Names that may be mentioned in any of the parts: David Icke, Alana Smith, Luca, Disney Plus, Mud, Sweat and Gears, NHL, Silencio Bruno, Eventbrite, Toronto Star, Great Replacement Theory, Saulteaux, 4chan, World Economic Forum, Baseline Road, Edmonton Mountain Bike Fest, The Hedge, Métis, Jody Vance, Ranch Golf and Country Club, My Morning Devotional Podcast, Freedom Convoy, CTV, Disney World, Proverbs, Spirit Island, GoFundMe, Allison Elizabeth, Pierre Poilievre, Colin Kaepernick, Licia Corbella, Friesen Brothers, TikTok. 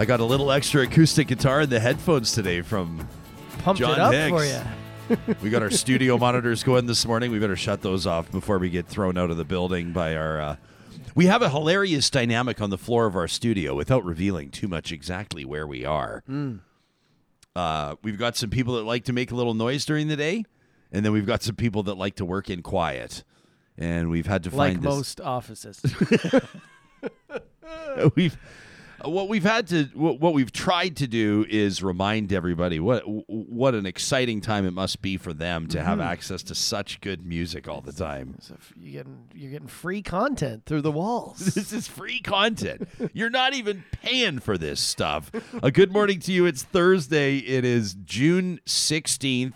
I got a little extra acoustic guitar in the headphones today from Pumped John it up Hicks. For you. We got our studio monitors going this morning. We better shut those off before we get thrown out of the building by our... We have a hilarious dynamic on the floor of our studio without revealing too much exactly where we are. Mm. We've got some people that like to make a little noise during the day, and then we've got some people that like to work in quiet. And we've had to find like this... most offices. What we've tried to do is remind everybody what an exciting time it must be for them to have access to such good music all the time. So you're getting free content through the walls. This is free content. You're not even paying for this stuff. Good morning to you. It's Thursday. It is June 16th.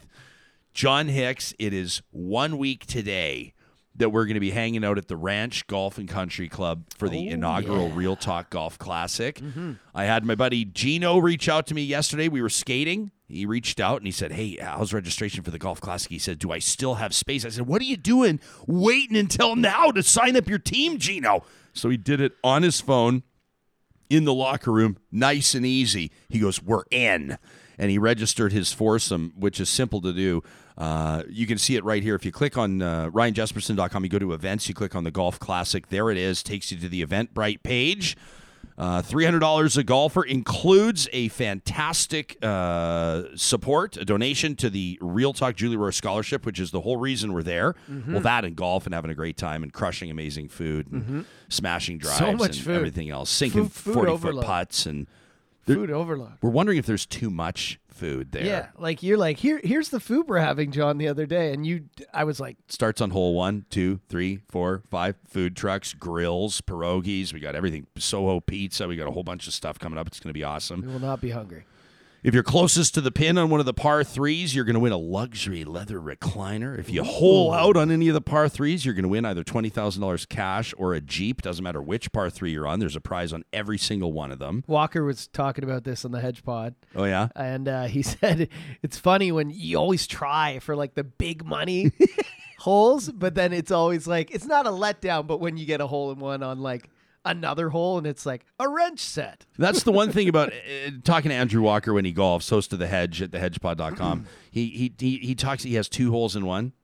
John Hicks, it is 1 week today that we're going to be hanging out at the Ranch Golf and Country Club for the inaugural Real Talk Golf Classic. Mm-hmm. I had my buddy Gino reach out to me yesterday. We were skating. He reached out and he said, hey, how's registration for the Golf Classic? He said, do I still have space? I said, what are you doing waiting until now to sign up your team, Gino? So he did it on his phone in the locker room, nice and easy. He goes, we're in. And he registered his foursome, which is simple to do. You can see it right here. If you click on RyanJesperson.com, you go to events, you click on the Golf Classic. There it is. Takes you to the Eventbrite page. $300 a golfer includes a fantastic support, a donation to the Real Talk Julie Rowe Scholarship, which is the whole reason we're there. Mm-hmm. Well, that and golf and having a great time and crushing amazing food and smashing drives and everything else. Sinking 40-foot putts and... Food overload. We're wondering if there's too much food there. Yeah, like you're like, here's the food we're having, John, the other day. And I was like... Starts on hole 1, 2, 3, 4, 5. Food trucks, grills, pierogies. We got everything. Soho pizza. We got a whole bunch of stuff coming up. It's going to be awesome. We will not be hungry. If you're closest to the pin on one of the par threes, you're going to win a luxury leather recliner. If you hole out on any of the par threes, you're going to win either $20,000 cash or a Jeep. Doesn't matter which par three you're on. There's a prize on every single one of them. Walker was talking about this on the Hedge Pod. Oh, yeah? And he said it's funny when you always try for, like, the big money holes, but then it's always, like, it's not a letdown, but when you get a hole-in-one on, like, another hole, and it's like a wrench set. That's the one thing about talking to Andrew Walker when he golfs, host of The Hedge at thehedgepod.com. He talks, he has two holes in one,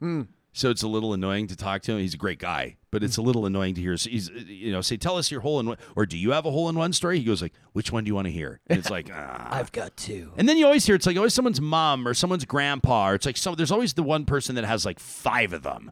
so it's a little annoying to talk to him. He's a great guy, but it's a little annoying to hear. So he's, say, tell us your hole in one, or do you have a hole in one story? He goes like, which one do you want to hear? And it's like, I've got two. And then you always hear, it's like always someone's mom or someone's grandpa, or it's like there's always the one person that has like five of them.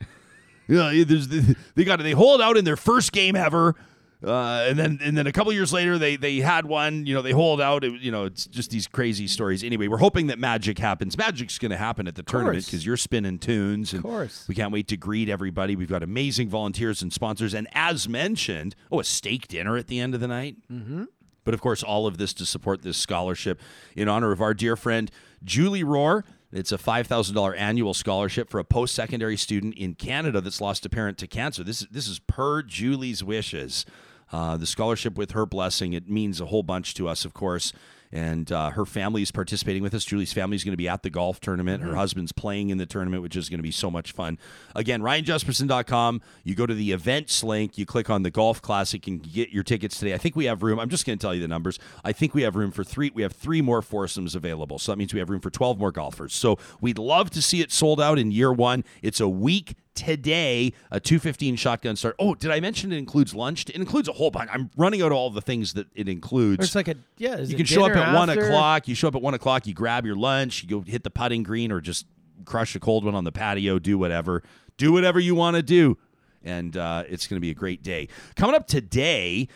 Yeah, they hold out in their first game ever. And then a couple years later, they had one, they holed out, it's just these crazy stories. Anyway, we're hoping that magic happens. Magic's going to happen at the tournament because you're spinning tunes. Of course. We can't wait to greet everybody. We've got amazing volunteers and sponsors. And as mentioned, a steak dinner at the end of the night. Mm-hmm. But of course, all of this to support this scholarship in honor of our dear friend, Julie Rowe. It's a $5,000 annual scholarship for a post-secondary student in Canada that's lost a parent to cancer. This is per Julie's wishes. The scholarship with her blessing, it means a whole bunch to us, of course. And her family is participating with us. Julie's family is going to be at the golf tournament. Her husband's playing in the tournament, which is going to be so much fun. Again, RyanJesperson.com. You go to the events link. You click on the Golf Classic and get your tickets today. I think we have room. I'm just going to tell you the numbers. I think we have room for three. We have three more foursomes available. So that means we have room for 12 more golfers. So we'd love to see it sold out in year one. It's a week today, a 2:15 shotgun start. Oh, did I mention it includes lunch? It includes a whole bunch. I'm running out of all the things that it includes. It's like you can show up at 1 o'clock. You show up at 1 o'clock. You grab your lunch. You go hit the putting green, or just crush a cold one on the patio. Do whatever. Do whatever you want to do, and it's going to be a great day. Coming up today,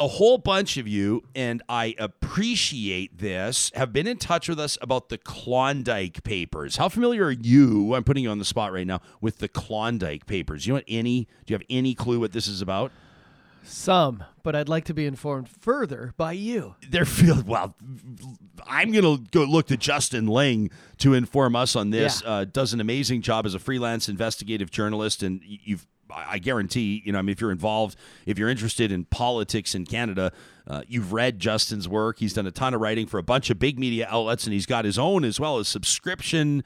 a whole bunch of you, and I appreciate this, have been in touch with us about the Klondike Papers. How familiar are you, I'm putting you on the spot right now, with the Klondike Papers? Do you have any clue what this is about? Some, but I'd like to be informed further by you. I'm going to go look to Justin Ling to inform us on this. Yeah. Does an amazing job as a freelance investigative journalist, and I guarantee, if you're involved, if you're interested in politics in Canada, you've read Justin's work. He's done a ton of writing for a bunch of big media outlets, and he's got his own as well as subscription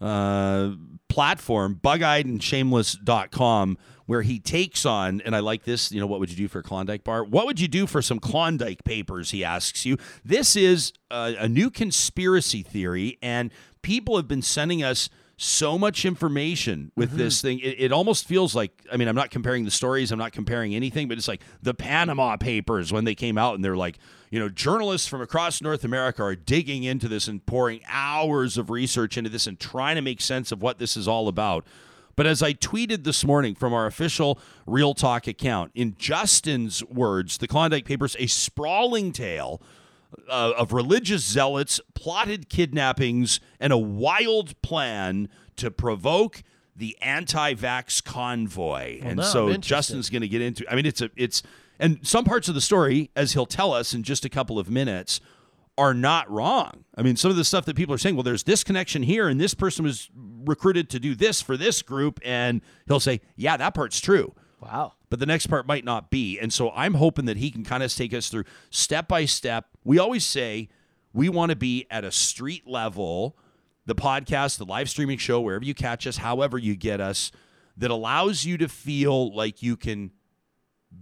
platform, bugeyedandshameless.com, where he takes on, and I like this, you know, what would you do for a Klondike bar? What would you do for some Klondike papers, he asks you. This is a new conspiracy theory, and people have been sending us so much information with this thing. It almost feels like, I mean, I'm not comparing the stories, I'm not comparing anything, but it's like the Panama Papers when they came out and they're like, you know, journalists from across North America are digging into this and pouring hours of research into this and trying to make sense of what this is all about. But as I tweeted this morning from our official Real Talk account, in Justin's words, the Klondike Papers, a sprawling tale of religious zealots, plotted kidnappings, and a wild plan to provoke the anti-vax convoy. Well, and no, so Justin's going to get into, I mean, it's, and some parts of the story, as he'll tell us in just a couple of minutes, are not wrong. I mean, some of the stuff that people are saying, well, there's this connection here, and this person was recruited to do this for this group, and he'll say, yeah, that part's true. Wow. But the next part might not be. And so I'm hoping that he can kind of take us through step by step. We always say we want to be at a street level, the podcast, the live streaming show, wherever you catch us, however you get us, that allows you to feel like you can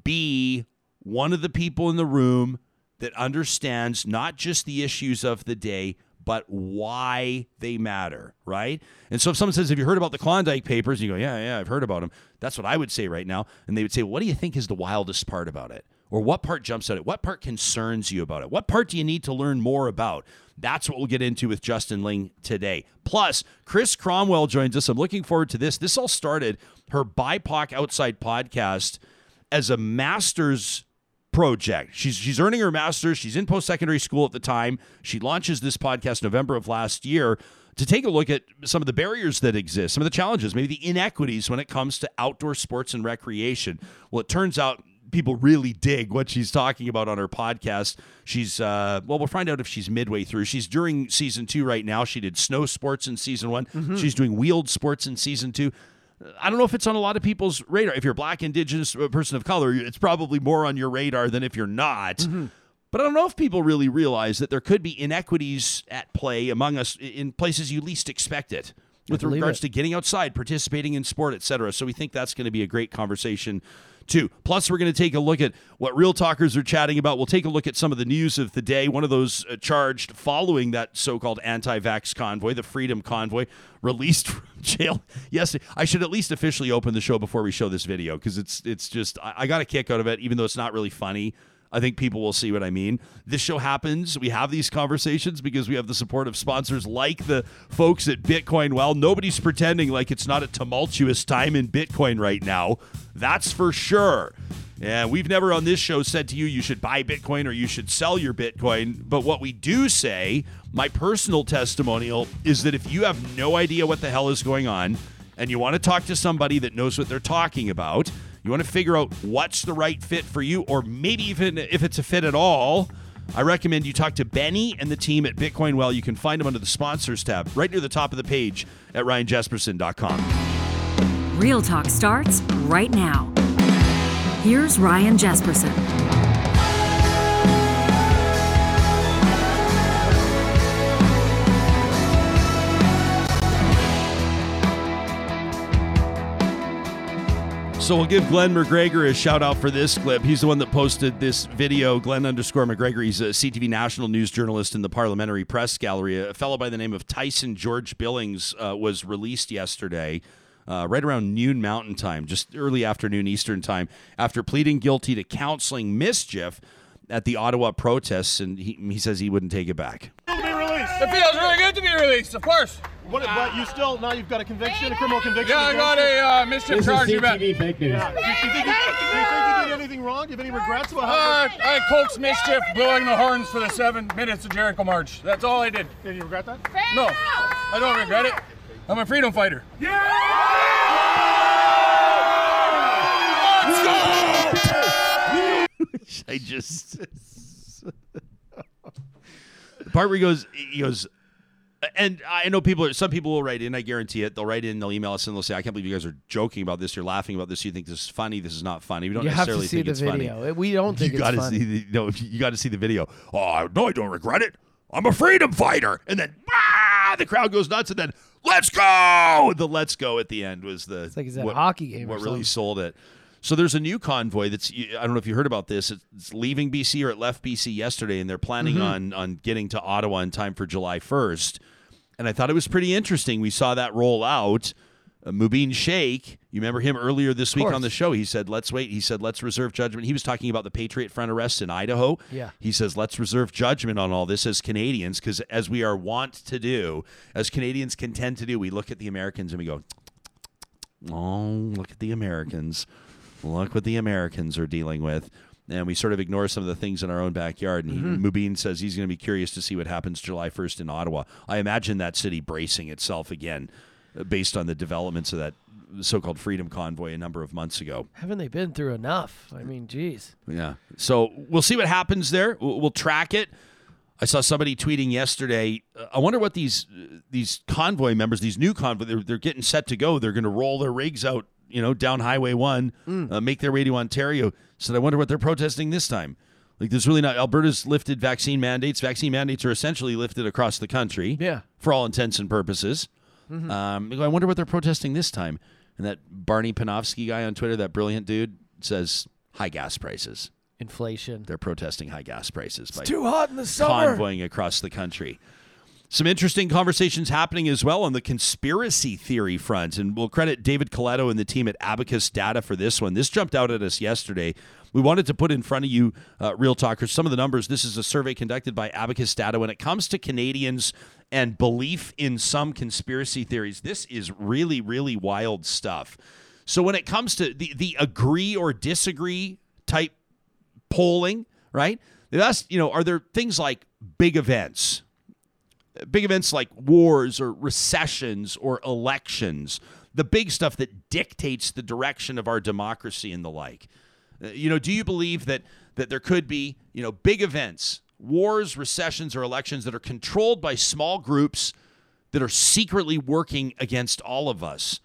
be one of the people in the room that understands not just the issues of the day, but why they matter, right? And so if someone says, have you heard about the Klondike Papers? And you go, yeah, I've heard about them. That's what I would say right now. And they would say, what do you think is the wildest part about it? Or what part jumps at it? What part concerns you about it? What part do you need to learn more about? That's what we'll get into with Justin Ling today. Plus, Kris Cromwell joins us. I'm looking forward to this. This all started, her BIPOC Outside podcast, as a master's project. She's earning her master's. She's in post-secondary school at the time. She launches this podcast November of last year to take a look at some of the barriers that exist, some of the challenges, maybe the inequities when it comes to outdoor sports and recreation. Well, it turns out people really dig what she's talking about on her podcast. She's, well, we'll find out if she's midway through. She's during season 2 right now. She did snow sports in season 1. Mm-hmm. She's doing wheeled sports in season 2. I don't know if it's on a lot of people's radar. If you're Black, Indigenous, person of color, it's probably more on your radar than if you're not. Mm-hmm. But I don't know if people really realize that there could be inequities at play among us in places you least expect it with regards to getting outside, participating in sport, et cetera. So we think that's going to be a great conversation too. Plus, we're going to take a look at what real talkers are chatting about. We'll take a look at some of the news of the day. One of those charged following that so-called anti-vax convoy, the Freedom Convoy, released from jail yesterday. I should at least officially open the show before we show this video, because it's just, I got a kick out of it, even though it's not really funny. I think people will see what I mean. This show happens. We have these conversations because we have the support of sponsors like the folks at Bitcoin Well. Nobody's pretending like it's not a tumultuous time in Bitcoin right now. That's for sure. And we've never on this show said to you, you should buy Bitcoin or you should sell your Bitcoin. But what we do say, my personal testimonial, is that if you have no idea what the hell is going on and you want to talk to somebody that knows what they're talking about, you want to figure out what's the right fit for you, or maybe even if it's a fit at all, I recommend you talk to Benny and the team at Bitcoin Well. You can find them under the sponsors tab right near the top of the page at RyanJesperson.com. Real Talk starts right now. Here's Ryan Jesperson. So we'll give Glenn McGregor a shout out for this clip. He's the one that posted this video. Glenn _McGregor. He's a CTV national news journalist in the Parliamentary Press Gallery. A fellow by the name of Tyson George Billings was released yesterday, right around noon Mountain time, just early afternoon Eastern time, after pleading guilty to counseling mischief at the Ottawa protests, and he says he wouldn't take it back. It feels really good to be released, of course. What, but you still, now you've got a conviction, a criminal conviction. Yeah, I got a mischief charge. This is CTV fake news. Yeah. Do you think you did anything wrong? Do you have any regrets about how I coaxed mischief blowing the horns for the 7 minutes of Jericho March. That's all I did. Did you regret that? No, I don't regret it. I'm a freedom fighter. Yeah! Let's go! I just... The part where he goes, and I know some people will write in, I guarantee it. They'll write in, they'll email us, and they'll say, I can't believe you guys are joking about this. You're laughing about this. You think this is funny. This is not funny. We don't necessarily think it's funny. You have to see the video. We don't think it's funny. You got to see the video. Oh, no, I don't regret it. I'm a freedom fighter. And then the crowd goes nuts. And then, let's go. The let's go at the end was the it's like it's what, a hockey game. What or really sold it. So there's a new convoy that's, I don't know if you heard about this, it's leaving BC or it left BC yesterday, and they're planning on getting to Ottawa in time for July 1st. And I thought it was pretty interesting. We saw that roll out. Mubin Sheikh, you remember him earlier this week on the show. He said, let's wait. He said, let's reserve judgment. He was talking about the Patriot Front arrests in Idaho. Yeah. He says, let's reserve judgment on all this as Canadians, because as we are wont to do, as Canadians can tend to do, we look at the Americans and we go, oh, look at the Americans. Look what the Americans are dealing with. And we sort of ignore some of the things in our own backyard. And Mubin says he's going to be curious to see what happens July 1st in Ottawa. I imagine that city bracing itself again based on the developments of that so-called Freedom Convoy a number of months ago. Haven't they been through enough? I mean, geez. Yeah. So we'll see what happens there. We'll track it. I saw somebody tweeting yesterday, I wonder what these convoy members, these new convoy, they're getting set to go. They're going to roll their rigs out, you know, down Highway 1, make their way to Ontario. So I wonder what they're protesting this time. Like, there's really not... Alberta's lifted vaccine mandates. Vaccine mandates are essentially lifted across the country. Yeah. For all intents and purposes. Mm-hmm. I wonder what they're protesting this time. And that Barney Panofsky guy on Twitter, that brilliant dude, says high gas prices. Inflation. They're protesting high gas prices. It's too hot in the summer. Convoying across the country. Some interesting conversations happening as well on the conspiracy theory front. And we'll credit David Coletto and the team at Abacus Data for this one. This jumped out at us yesterday. We wanted to put in front of you, Real Talkers, some of the numbers. This is a survey conducted by Abacus Data. When it comes to Canadians and belief in some conspiracy theories, this is really, really wild stuff. So when it comes to the agree or disagree type polling, right? They asked, are there things like big events? Big events like wars or recessions or elections, the big stuff that dictates the direction of our democracy and the like. Do you believe that there could be, big events, wars, recessions, or elections that are controlled by small groups that are secretly working against all of us?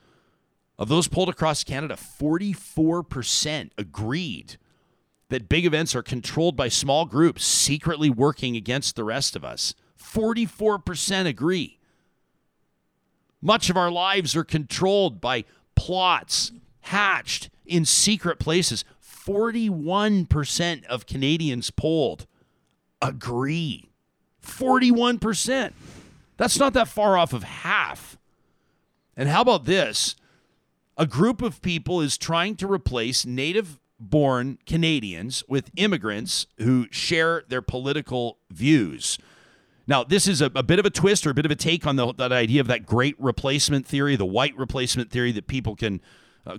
Of those polled across Canada, 44% agreed that big events are controlled by small groups secretly working against the rest of us. 44% agree. Much of our lives are controlled by plots hatched in secret places. 41% of Canadians polled agree. 41%. That's not that far off of half. And how about this? A group of people is trying to replace native-born Canadians with immigrants who share their political views. Now, this is a bit of a twist or a bit of a take on that idea of that great replacement theory, the white replacement theory that people can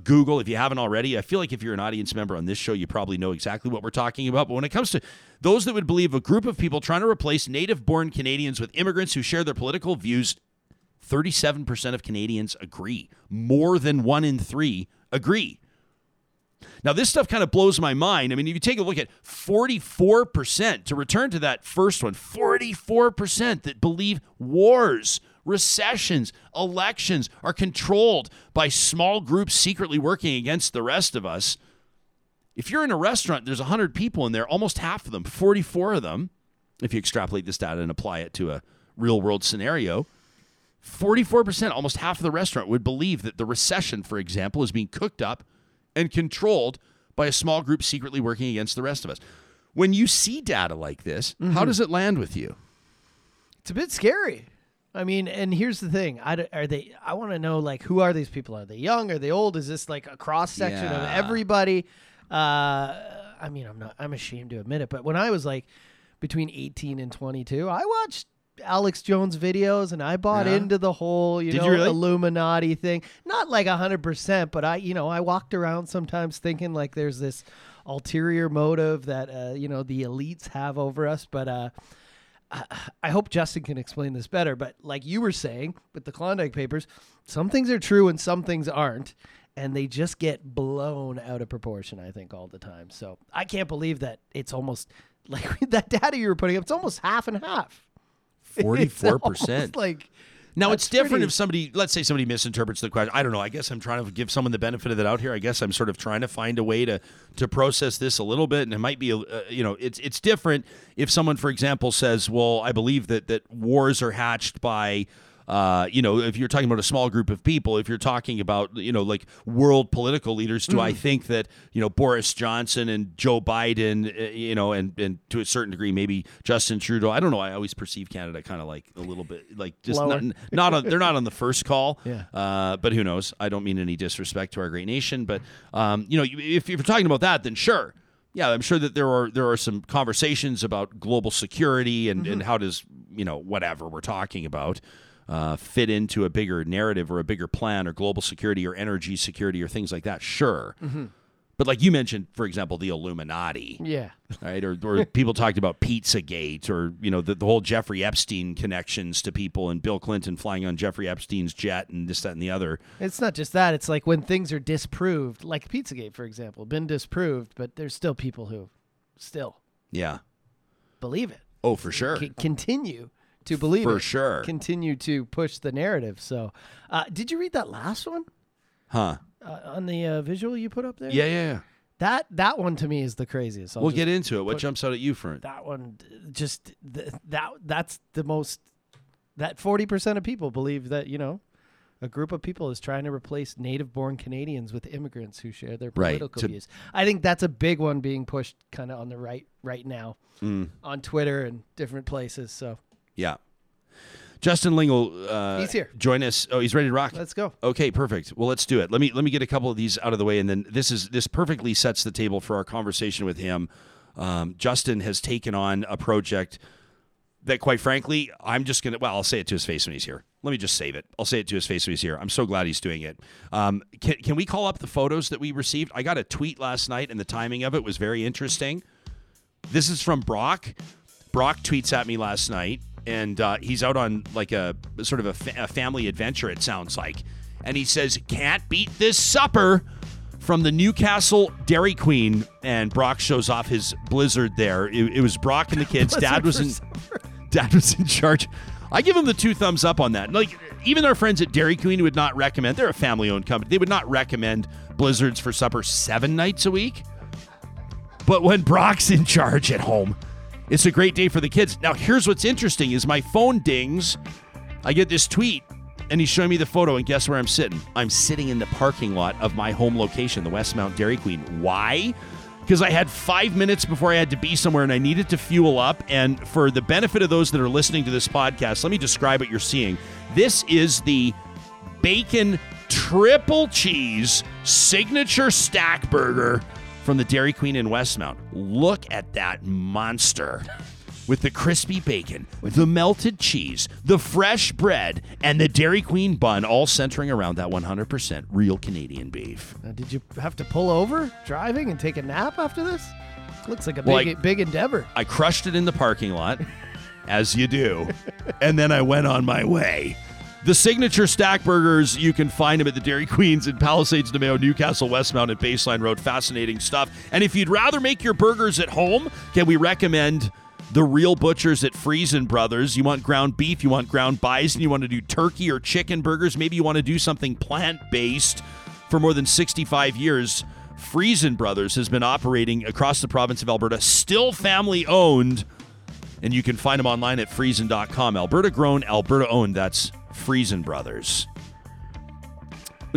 Google if you haven't already. I feel like if you're an audience member on this show, you probably know exactly what we're talking about. But when it comes to those that would believe a group of people trying to replace native-born Canadians with immigrants who share their political views, 37% of Canadians agree. More than 1 in 3 agree. Now, this stuff kind of blows my mind. I mean, if you take a look at 44%, to return to that first one, 44% that believe wars, recessions, elections are controlled by small groups secretly working against the rest of us. If you're in a restaurant, there's 100 people in there, almost half of them, 44 of them, if you extrapolate this data and apply it to a real-world scenario, 44%, almost half of the restaurant would believe that the recession, for example, is being cooked up and controlled by a small group secretly working against the rest of us. When you see data like this, how does it land with you? It's a bit scary. I mean, and here's the thing. I want to know, who are these people? Are they young? Are they old? Is this a cross-section of everybody? I'm ashamed to admit it, but when I was, between 18 and 22, I watched Alex Jones videos, and I bought into the whole, Illuminati thing. Not 100%, but I walked around sometimes thinking there's this ulterior motive that, the elites have over us. But I hope Justin can explain this better. But like you were saying with the Klondike Papers, some things are true and some things aren't. And they just get blown out of proportion, I think, all the time. So I can't believe that it's almost that data you were putting up. It's almost half and half. 44%. Now, it's different if somebody, let's say somebody misinterprets the question. I don't know. I guess I'm trying to give someone the benefit of the doubt here. I guess I'm sort of trying to find a way to process this a little bit. And it might be, it's different if someone, for example, says, well, I believe that wars are hatched by you know, if you're talking about a small group of people, if you're talking about, you know, like world political leaders, do I think that, you know, Boris Johnson and Joe Biden, you know, and to a certain degree, maybe Justin Trudeau. I don't know. I always perceive Canada kind of like a little bit like just not they're not on the first call. Yeah. But who knows? I don't mean any disrespect to our great nation. But, you know, if you're talking about that, then sure. Yeah, I'm sure that there are some conversations about global security and how does, you know, whatever we're talking about fit into a bigger narrative or a bigger plan or global security or energy security or things like that. Sure. Mm-hmm. But like you mentioned, for example, the Illuminati. Yeah. Right. Or people talked about Pizzagate or, you know, the whole Jeffrey Epstein connections to people and Bill Clinton flying on Jeffrey Epstein's jet and this, that, and the other. It's not just that. It's like when things are disproved, like Pizzagate, for example, been disproved, but there's still people who still. Yeah. Believe it. Oh, for sure. Continue to believe it. For sure. Continue to push the narrative. So did you read that last one? Huh. On the visual you put up there? Yeah. That one to me is the craziest. We'll get into it. What jumps out at you for it? That one, just that's the most, that 40% of people believe that, you know, a group of people is trying to replace native-born Canadians with immigrants who share their political views. I think that's a big one being pushed kind of on the right now on Twitter and different places. So yeah. Justin Ling will he's here. Join us. Oh, he's ready to rock. Let's go. Okay, perfect. Well, let's do it. Let me get a couple of these out of the way, and then this perfectly sets the table for our conversation with him. Justin has taken on a project that, quite frankly, I'm just gonna. Well, I'll say it to his face when he's here. Let me just save it. I'll say it to his face when he's here. I'm so glad he's doing it. Can we call up the photos that we received? I got a tweet last night, and the timing of it was very interesting. This is from Brock. Brock tweets at me last night. And he's out on like a sort of a family adventure, it sounds like. And he says, "Can't beat this supper from the Newcastle Dairy Queen." And Brock shows off his blizzard there. It was Brock and the kids. Dad was in charge. I give him the 2 thumbs up on that. Like even our friends at Dairy Queen would not recommend. They're a family-owned company. They would not recommend blizzards for supper 7 nights a week. But when Brock's in charge at home, it's a great day for the kids. Now, here's what's interesting is my phone dings. I get this tweet, and he's showing me the photo, and guess where I'm sitting? I'm sitting in the parking lot of my home location, the Westmount Dairy Queen. Why? Because I had 5 minutes before I had to be somewhere, and I needed to fuel up. And for the benefit of those that are listening to this podcast, let me describe what you're seeing. This is the bacon triple cheese signature stack burger from the Dairy Queen in Westmount. Look at that monster with the crispy bacon, the melted cheese, the fresh bread, and the Dairy Queen bun, all centering around that 100% real Canadian beef. Now, did you have to pull over driving and take a nap after this? Looks like a big endeavor. I crushed it in the parking lot, as you do, and then I went on my way. The signature stack burgers, you can find them at the Dairy Queens in Palisades, DeMayo, Newcastle, Westmount, and Baseline Road. Fascinating stuff. And if you'd rather make your burgers at home, can we recommend the Real Butchers at Friesen Brothers? You want ground beef, you want ground bison, you want to do turkey or chicken burgers. Maybe you want to do something plant-based. For more than 65 years, Friesen Brothers has been operating across the province of Alberta, still family-owned. And you can find them online at Friesen.com. Alberta-grown, Alberta-owned. That's Friesen Brothers.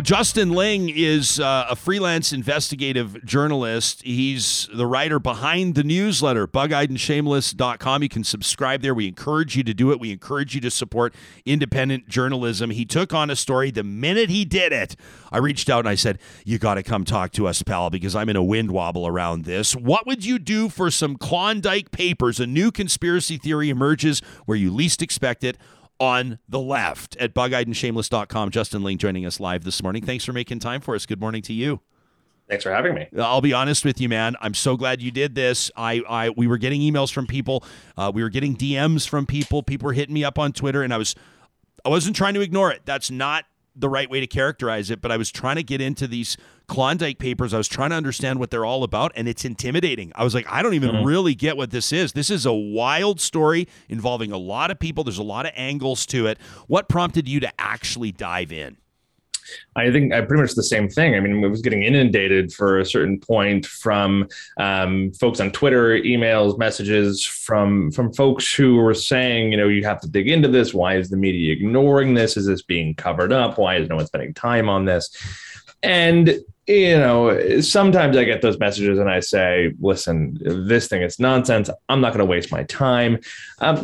Justin Ling is a freelance investigative journalist. He's the writer behind the newsletter, bugeyedandshameless.com. You can subscribe there. We encourage you to do it. We encourage you to support independent journalism. He took on a story the minute he did it. I reached out and I said, "You got to come talk to us, pal, because I'm in a wind wobble around this. What would you do for some Klondike Papers? A new conspiracy theory emerges where you least expect it, on the left." At bugeyedandshameless.com, Justin Ling joining us live this morning. Thanks for making time for us. Good morning to you. Thanks for having me. I'll be honest with you, man. I'm so glad you did this. We were getting emails from people. We were getting DMs from people. People were hitting me up on Twitter, and I wasn't trying to ignore it. That's not the right way to characterize it, but I was trying to get into these Klondike Papers. I was trying to understand what they're all about, and it's intimidating. I was like, I don't even really get what this is. This is a wild story involving a lot of people. There's a lot of angles to it. What prompted you to actually dive in? I think pretty much the same thing. I mean, I was getting inundated for a certain point from folks on Twitter, emails, messages from folks who were saying, you know, you have to dig into this. Why is the media ignoring this? Is this being covered up? Why is no one spending time on this? And, you know, sometimes I get those messages and I say, listen, this thing is nonsense. I'm not going to waste my time.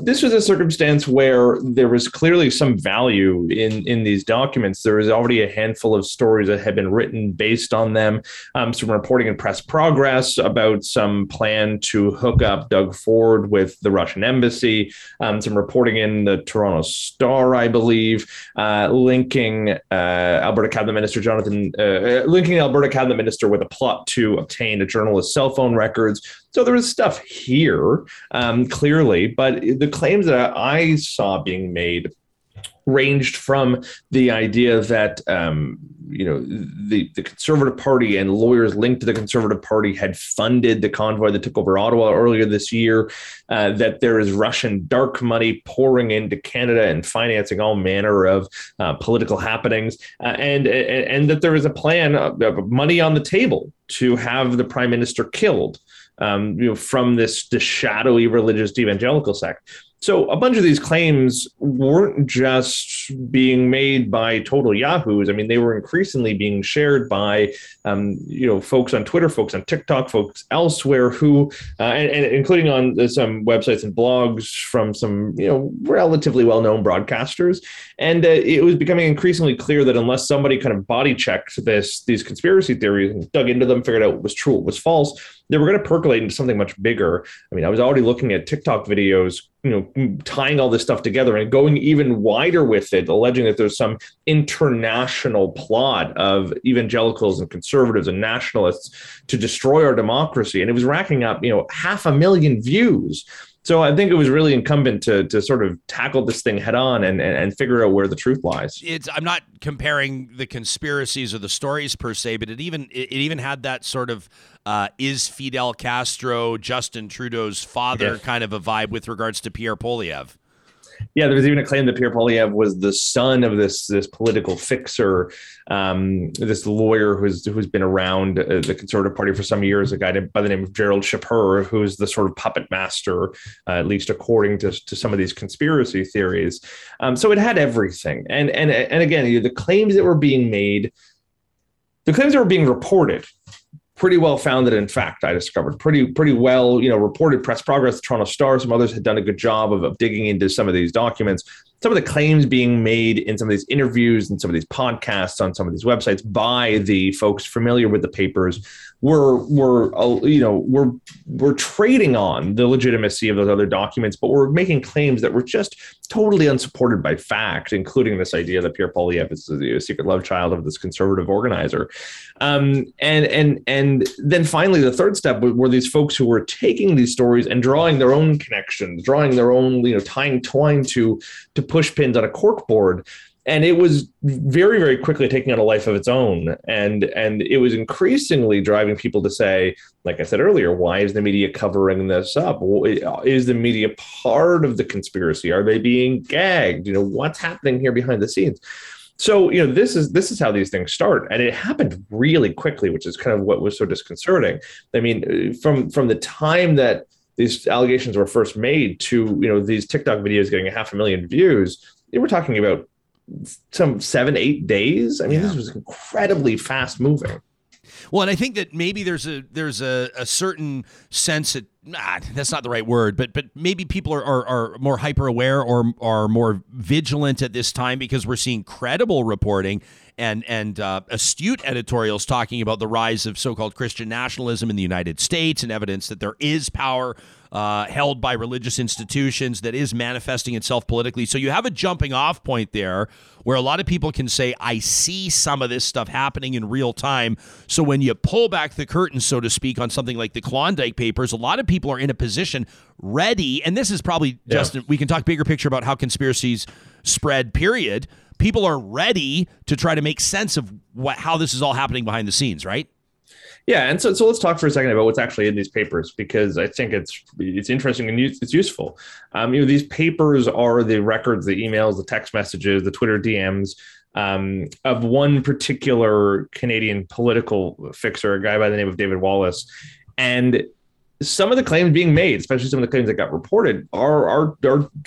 This was a circumstance where there was clearly some value in these documents. There was already a handful of stories that had been written based on them. Some reporting in Press Progress about some plan to hook up Doug Ford with the Russian embassy. Some reporting in the Toronto Star, I believe, linking Alberta Cabinet Minister Jonathan, linking Alberta Cabinet Minister with a plot to obtain a journalist's cell phone records. So there was stuff here, clearly, but the claims that I saw being made ranged from the idea that, you know, the Conservative Party and lawyers linked to the Conservative Party had funded the convoy that took over Ottawa earlier this year, that there is Russian dark money pouring into Canada and financing all manner of political happenings, and that there is a plan of money on the table to have the Prime Minister killed from this shadowy religious evangelical sect. So a bunch of these claims weren't just being made by total yahoos. I mean, they were increasingly being shared by, folks on Twitter, folks on TikTok, folks elsewhere who, and including on some websites and blogs from some, relatively well-known broadcasters. And it was becoming increasingly clear that unless somebody kind of body checked these conspiracy theories and dug into them, figured out what was true, what was false, they were going to percolate into something much bigger. I mean, I was already looking at TikTok videos, tying all this stuff together and going even wider with it, alleging that there's some international plot of evangelicals and conservatives and nationalists to destroy our democracy. And it was racking up, 500,000 views. So I think it was really incumbent to sort of tackle this thing head on and figure out where the truth lies. I'm not comparing the conspiracies or the stories per se, but it even had that sort of is Fidel Castro Justin Trudeau's father kind of a vibe with regards to Pierre Poilievre. Yeah, there was even a claim that Pierre Poilievre was the son of this political fixer, this lawyer who's been around the Conservative Party for some years, a guy by the name of Gerald Chapur, who's the sort of puppet master, at least according to some of these conspiracy theories. So it had everything. And again, the claims that were being made, the claims that were being reported, pretty well founded, in fact, I discovered. Pretty well, reported. Press Progress, the Toronto Star, some others had done a good job of digging into some of these documents. Some of the claims being made in some of these interviews and some of these podcasts on some of these websites by the folks familiar with the papers were trading on the legitimacy of those other documents, but were making claims that were just totally unsupported by fact, including this idea that Pierre Poilievre is the secret love child of this conservative organizer. And then finally, the third step were these folks who were taking these stories and drawing their own connections, drawing their own, tying twine to push pins on a corkboard. And it was very, very quickly taking on a life of its own. And it was increasingly driving people to say, like I said earlier, why is the media covering this up? Is the media part of the conspiracy? Are they being gagged? What's happening here behind the scenes? So, this is how these things start. And it happened really quickly, which is kind of what was so disconcerting. I mean, from the time that these allegations were first made to, these TikTok videos getting 500,000 views, they were talking about some 7-8 days. I mean, This was incredibly fast moving. Well, and I think that maybe there's a certain sense that that's not the right word, but maybe people are more hyper aware or are more vigilant at this time because we're seeing credible reporting and astute editorials talking about the rise of so-called Christian nationalism in the United States and evidence that there is power held by religious institutions that is manifesting itself politically. So you have a jumping off point there where a lot of people can say, I see some of this stuff happening in real time. So when you pull back the curtain, so to speak, on something like the Klondike Papers, a lot of people are in a position ready. And this is probably, Justin, we can talk bigger picture about how conspiracies spread, period. People are ready to try to make sense of how this is all happening behind the scenes, right? Yeah. And so let's talk for a second about what's actually in these papers, because I think it's interesting and it's useful. These papers are the records, the emails, the text messages, the Twitter DMs of one particular Canadian political fixer, a guy by the name of David Wallace. And some of the claims being made, especially some of the claims that got reported, are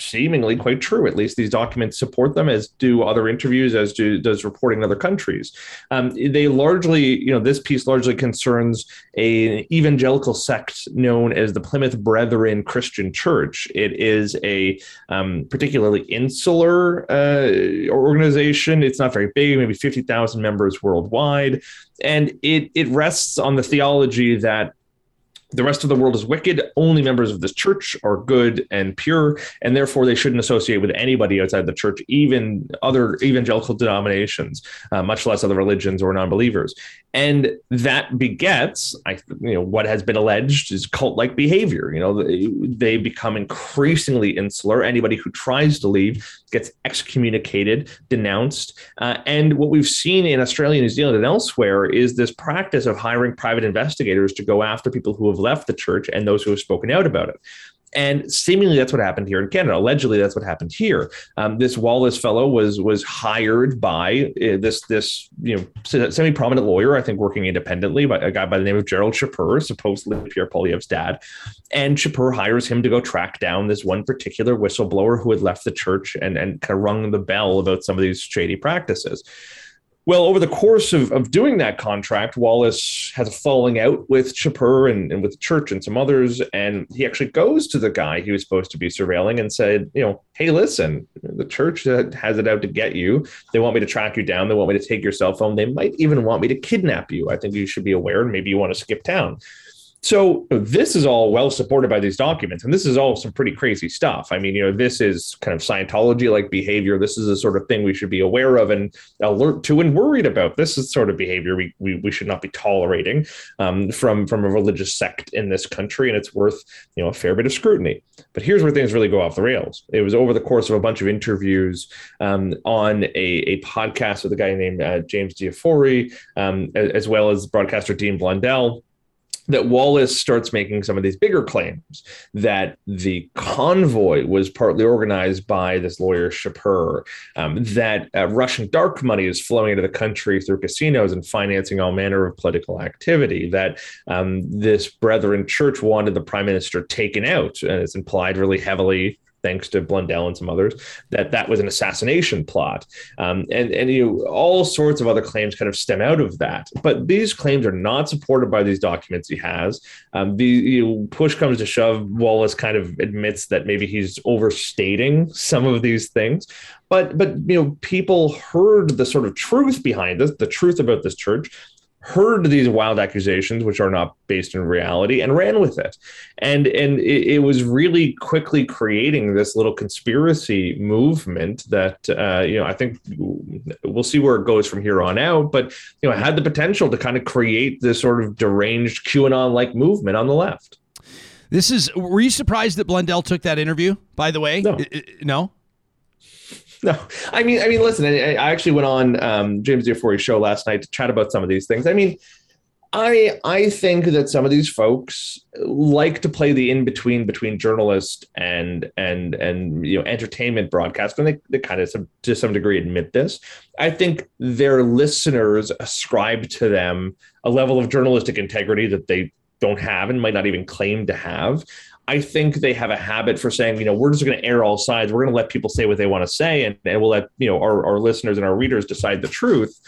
seemingly quite true. At least these documents support them, as do other interviews, as does reporting in other countries. They largely, this piece largely concerns an evangelical sect known as the Plymouth Brethren Christian Church. It is a particularly insular organization. It's not very big, maybe 50,000 members worldwide. And it rests on the theology that the rest of the world is wicked. Only members of this church are good and pure, and therefore they shouldn't associate with anybody outside the church, even other evangelical denominations, much less other religions or non-believers. And that begets, what has been alleged is cult-like behavior. They become increasingly insular. Anybody who tries to leave gets excommunicated, denounced. And what we've seen in Australia, New Zealand, and elsewhere is this practice of hiring private investigators to go after people who have left the church and those who have spoken out about it. And seemingly that's what happened here in Canada. Allegedly, that's what happened here. This Wallace fellow was hired by this semi-prominent lawyer, I think working independently, but a guy by the name of Gerald Chapur, supposedly Pierre Poilievre's dad. And Chapur hires him to go track down this one particular whistleblower who had left the church and kind of rung the bell about some of these shady practices. Well, over the course of doing that contract, Wallace has a falling out with Chapur and with the church and some others. And he actually goes to the guy he was supposed to be surveilling and said, hey, listen, the church has it out to get you. They want me to track you down. They want me to take your cell phone. They might even want me to kidnap you. I think you should be aware, and maybe you want to skip town. So this is all well supported by these documents, and this is all some pretty crazy stuff. I mean, this is kind of Scientology-like behavior. This is the sort of thing we should be aware of and alert to and worried about. This is the sort of behavior we should not be tolerating from a religious sect in this country, and it's worth a fair bit of scrutiny. But here's where things really go off the rails. It was over the course of a bunch of interviews on a podcast with a guy named James Di Fiore, as well as broadcaster Dean Blundell, that Wallace starts making some of these bigger claims that the convoy was partly organized by this lawyer Chapur, that Russian dark money is flowing into the country through casinos and financing all manner of political activity, that this Brethren Church wanted the prime minister taken out, and it's implied really heavily, thanks to Blundell and some others, that was an assassination plot. And all sorts of other claims kind of stem out of that. But these claims are not supported by these documents he has. Push comes to shove, Wallace kind of admits that maybe he's overstating some of these things. But people heard the sort of truth behind this, the truth about this church, heard these wild accusations, which are not based in reality, and ran with it. And it was really quickly creating this little conspiracy movement that, I think we'll see where it goes from here on out. But, it had the potential to kind of create this sort of deranged QAnon-like movement on the left. Were you surprised that Blundell took that interview, by the way? No? No, I mean, listen, I actually went on James Di Fiore's show last night to chat about some of these things. I mean, I think that some of these folks like to play the in-between between journalist and entertainment broadcast, and they kind of to some degree admit this. I think their listeners ascribe to them a level of journalistic integrity that they don't have and might not even claim to have. I think they have a habit for saying, we're just going to air all sides. We're going to let people say what they want to say. And we'll let, our listeners and our readers decide the truth.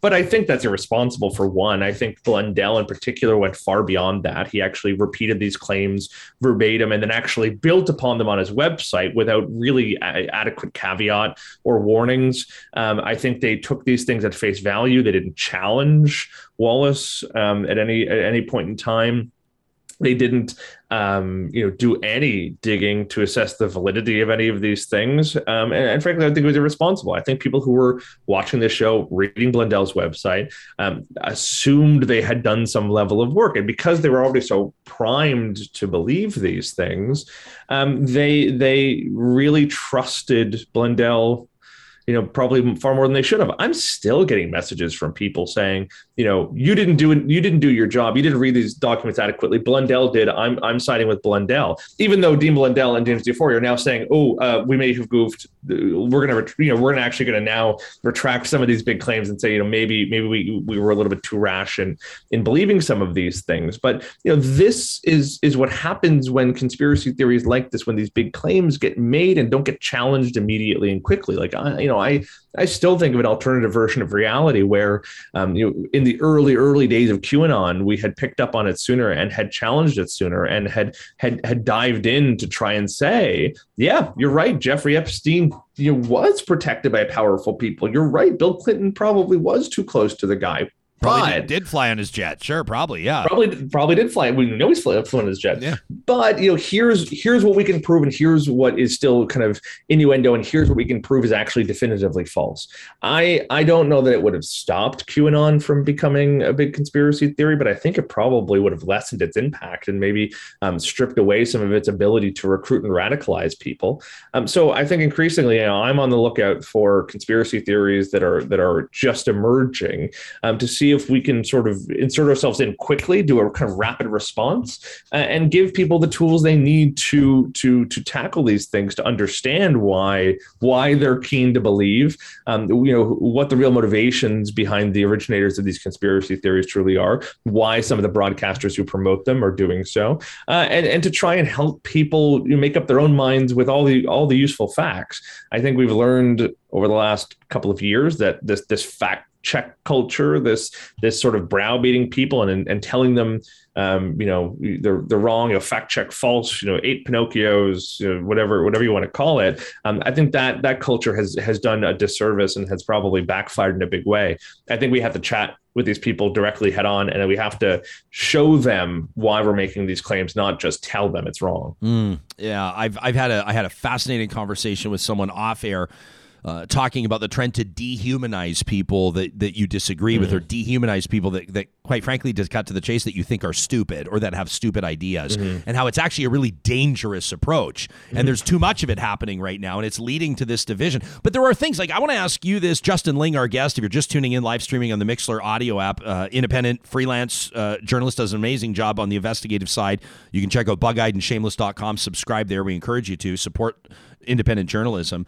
But I think that's irresponsible, for one. I think Blundell in particular went far beyond that. He actually repeated these claims verbatim and then actually built upon them on his website without really adequate caveat or warnings. I think they took these things at face value. They didn't challenge Wallace at any point in time. They didn't, do any digging to assess the validity of any of these things. And frankly, I think it was irresponsible. I think people who were watching this show, reading Blundell's website, assumed they had done some level of work. And because they were already so primed to believe these things, they really trusted Blundell you know, probably far more than they should have. I'm still getting messages from people saying, you know, you didn't do your job. You didn't read these documents adequately. Blundell did. I'm siding with Blundell, even though Dean Blundell and James Di Fiore are now saying, we may have goofed. We're actually going to now retract some of these big claims and say, you know, maybe we were a little bit too rash in believing some of these things. But, you know, this is what happens when conspiracy theories like this, when these big claims get made and don't get challenged immediately and quickly. Like, I still think of an alternative version of reality where, in the early days of QAnon, we had picked up on it sooner and had challenged it sooner and had dived in to try and say, yeah, you're right, Jeffrey Epstein was protected by powerful people. You're right, Bill Clinton probably was too close to the guy. Probably did fly on his jet. Sure, probably, yeah. Probably did fly. We know he's flew on his jet. Yeah. But, you know, here's what we can prove, and here's what is still kind of innuendo, and here's what we can prove is actually definitively false. I don't know that it would have stopped QAnon from becoming a big conspiracy theory, but I think it probably would have lessened its impact and maybe stripped away some of its ability to recruit and radicalize people. So I think increasingly, you know, I'm on the lookout for conspiracy theories that are just emerging to see if we can sort of insert ourselves in quickly, do a kind of rapid response, and give people the tools they need to tackle these things, to understand why they're keen to believe, what the real motivations behind the originators of these conspiracy theories truly are, why some of the broadcasters who promote them are doing so, and to try and help people make up their own minds with all the useful facts. I think we've learned over the last couple of years that this fact check culture, this sort of browbeating people and telling them, they're wrong, fact check false, 8 Pinocchios, whatever you want to call it. I think that culture has done a disservice and has probably backfired in a big way. I think we have to chat with these people directly head on, and we have to show them why we're making these claims, not just tell them it's wrong. Yeah, I had a fascinating conversation with someone off air, talking about the trend to dehumanize people that you disagree with, or dehumanize people that quite frankly just cut to the chase, that you think are stupid or that have stupid ideas, and how it's actually a really dangerous approach. And there's too much of it happening right now, and it's leading to this division. But there are things like, I want to ask you this, Justin Ling, our guest, if you're just tuning in, live streaming on the Mixlr audio app, independent freelance journalist, does an amazing job on the investigative side. You can check out bugeyedandshameless.com, subscribe there. We encourage you to support independent journalism.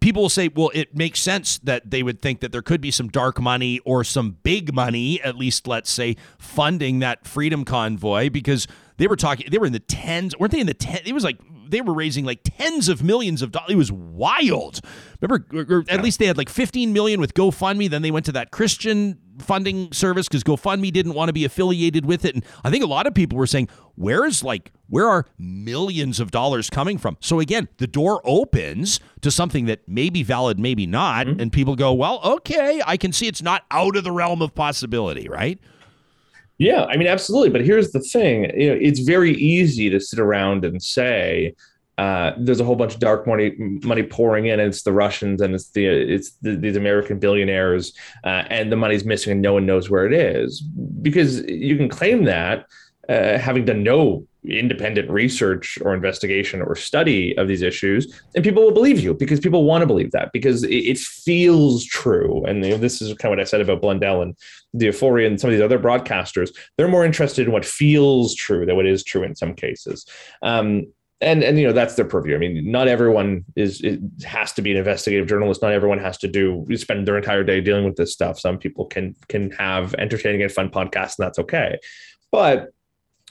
People will say, well, it makes sense that they would think that there could be some dark money or some big money, at least let's say, funding that Freedom Convoy, because they were in the tens, weren't they? It was like they were raising like tens of millions of dollars. It was wild. Remember, at least they had like 15 million with GoFundMe. Then they went to that Christian funding service because GoFundMe didn't want to be affiliated with it. And I think a lot of people were saying, where are millions of dollars coming from? So again, the door opens to something that may be valid, maybe not. And people go, well, okay, I can see it's not out of the realm of possibility, right? Yeah, I mean, absolutely. But here's the thing. It's very easy to sit around and say, there's a whole bunch of dark money pouring in, and it's the Russians and it's these American billionaires, and the money's missing and no one knows where it is. Because you can claim that, having done no independent research or investigation or study of these issues, and people will believe you because people want to believe that, because it feels true. And this is kind of what I said about Blundell and Di Fiore and some of these other broadcasters. They're more interested in what feels true than what is true in some cases. And that's their purview. I mean, not everyone has to be an investigative journalist. Not everyone has to spend their entire day dealing with this stuff. Some people can have entertaining and fun podcasts, and that's okay. But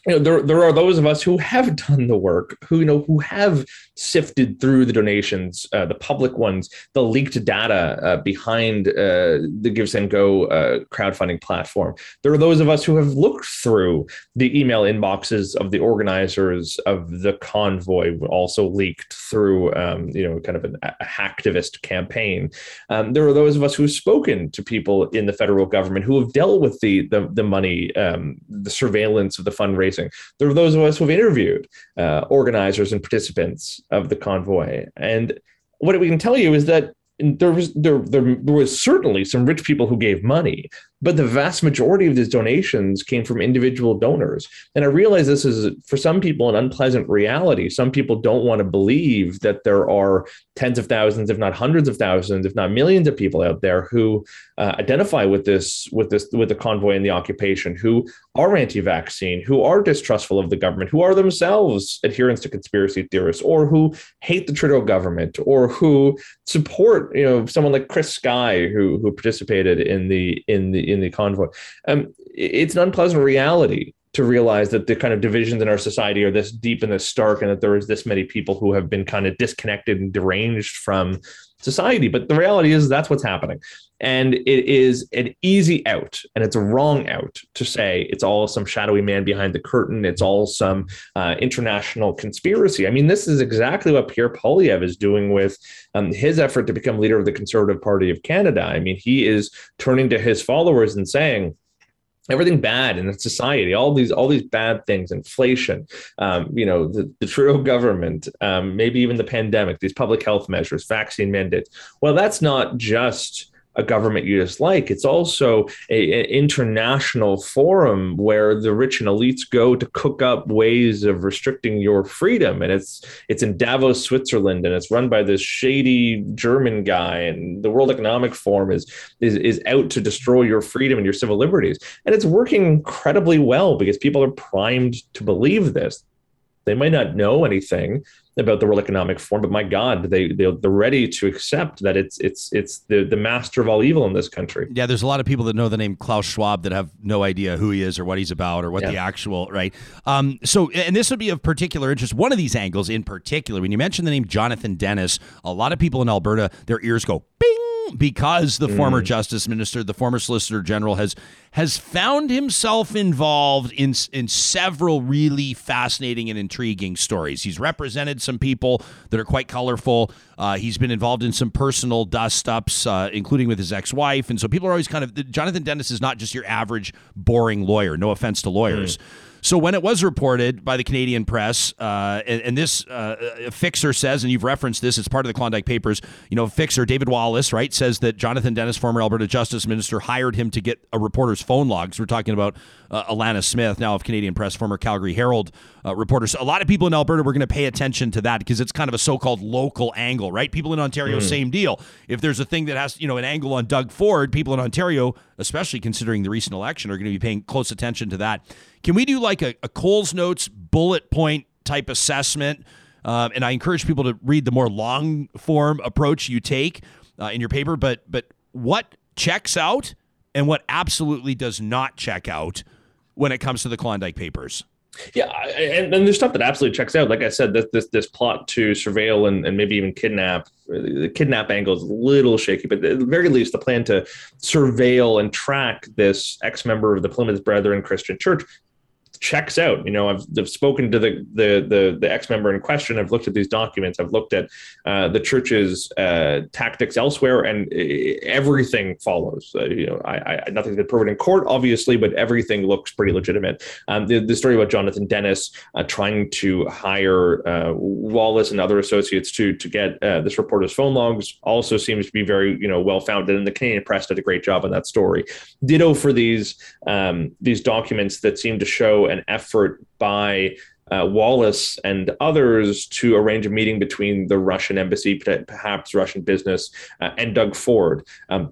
there are those of us who have done the work, who have sifted through the donations, the public ones, the leaked data behind the Give, Send, Go crowdfunding platform. There are those of us who have looked through the email inboxes of the organizers of the convoy, also leaked through, kind of a hacktivist campaign. There are those of us who've spoken to people in the federal government who have dealt with the money, the surveillance of the fundraising. There are those of us who have interviewed organizers and participants of the convoy. And what we can tell you is that there was certainly some rich people who gave money. But the vast majority of these donations came from individual donors. And I realize this is, for some people, an unpleasant reality. Some people don't want to believe that there are tens of thousands, if not hundreds of thousands, if not millions of people out there who identify with the convoy and the occupation, who are anti-vaccine, who are distrustful of the government, who are themselves adherents to conspiracy theorists, or who hate the Trudeau government, or who support, you know, someone like Chris Sky, who participated in the convoy. It's an unpleasant reality to realize that the kind of divisions in our society are this deep and this stark, and that there is this many people who have been kind of disconnected and deranged from society. But the reality is that's what's happening. And it is an easy out, and it's a wrong out to say it's all some shadowy man behind the curtain. It's all some international conspiracy. I mean, this is exactly what Pierre Poilievre is doing with his effort to become leader of the Conservative Party of Canada. I mean, he is turning to his followers and saying, everything bad in society, all these bad things, inflation, the Trudeau government, maybe even the pandemic, these public health measures, vaccine mandates. Well, that's not just a government you dislike. It's also an international forum where the rich and elites go to cook up ways of restricting your freedom. And it's in Davos, Switzerland, and it's run by this shady German guy. And the World Economic Forum is out to destroy your freedom and your civil liberties. And it's working incredibly well because people are primed to believe this. They might not know anything about the World Economic Forum, but my God, they're ready to accept that it's the master of all evil in this country. Yeah, there's a lot of people that know the name Klaus Schwab that have no idea who he is or what he's about or what the actual, right? So, and this would be of particular interest, one of these angles in particular, when you mention the name Jonathan Dennis, a lot of people in Alberta, their ears go bing, because the former justice minister, the former solicitor general has found himself involved in several really fascinating and intriguing stories. He's represented some people that are quite colorful. He's been involved in some personal dust-ups, including with his ex-wife. And so people are always kind of, Jonathan Dennis is not just your average boring lawyer, no offense to lawyers. So when it was reported by the Canadian press, and this fixer says, and you've referenced this, it's part of the Klondike Papers, you know, fixer David Wallace, right, says that Jonathan Dennis, former Alberta Justice Minister, hired him to get a reporter's phone logs. We're talking about Alana Smith, now of Canadian Press, former Calgary Herald reporter. So a lot of people in Alberta were going to pay attention to that because it's kind of a so-called local angle, right? People in Ontario, same deal. If there's a thing that has, you know, an angle on Doug Ford, people in Ontario, especially considering the recent election, are going to be paying close attention to that. Can we do like a Coles Notes bullet point type assessment? And I encourage people to read the more long form approach you take in your paper. But what checks out and what absolutely does not check out when it comes to the Klondike Papers? Yeah, and there's stuff that absolutely checks out. Like I said, this plot to surveil and maybe even kidnap, the kidnap angle is a little shaky, but at the very least, the plan to surveil and track this ex-member of the Plymouth Brethren Christian Church checks out. You know, I've spoken to the ex-member in question. I've looked at these documents. I've looked at the church's tactics elsewhere, and everything follows. Nothing's been proven in court, obviously, but everything looks pretty legitimate. The story about Jonathan Dennis trying to hire Wallace and other associates to get this reporter's phone logs also seems to be very, you know, well-founded, and the Canadian press did a great job on that story. Ditto for these documents that seem to show an effort by Wallace and others to arrange a meeting between the Russian embassy, perhaps Russian business, and Doug Ford.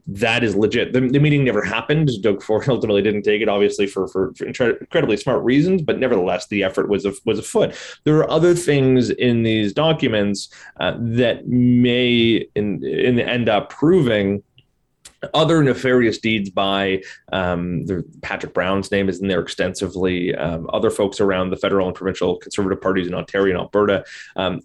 That is legit. The meeting never happened. Doug Ford ultimately didn't take it, obviously, for incredibly smart reasons. But nevertheless, the effort was afoot. There are other things in these documents that may, in the end, up proving other nefarious deeds by Patrick Brown's name is in there extensively. Other folks around the federal and provincial conservative parties in Ontario and Alberta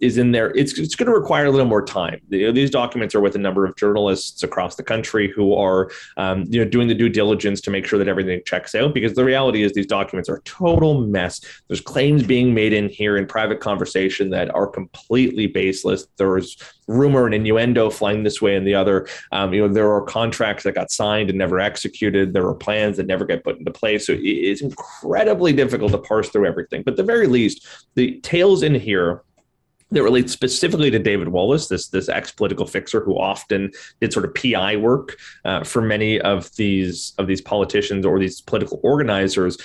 is in there. It's going to require a little more time. These documents are with a number of journalists across the country who are doing the due diligence to make sure that everything checks out, because the reality is these documents are a total mess. There's claims being made in here in private conversation that are completely baseless. There's rumor and innuendo flying this way and the other. There are contracts that got signed and never executed. There are plans that never get put into place. So it's incredibly difficult to parse through everything. But at the very least, the tales in here that relates specifically to David Wallace, this ex-political fixer who often did sort of PI work for many of these politicians or these political organizers.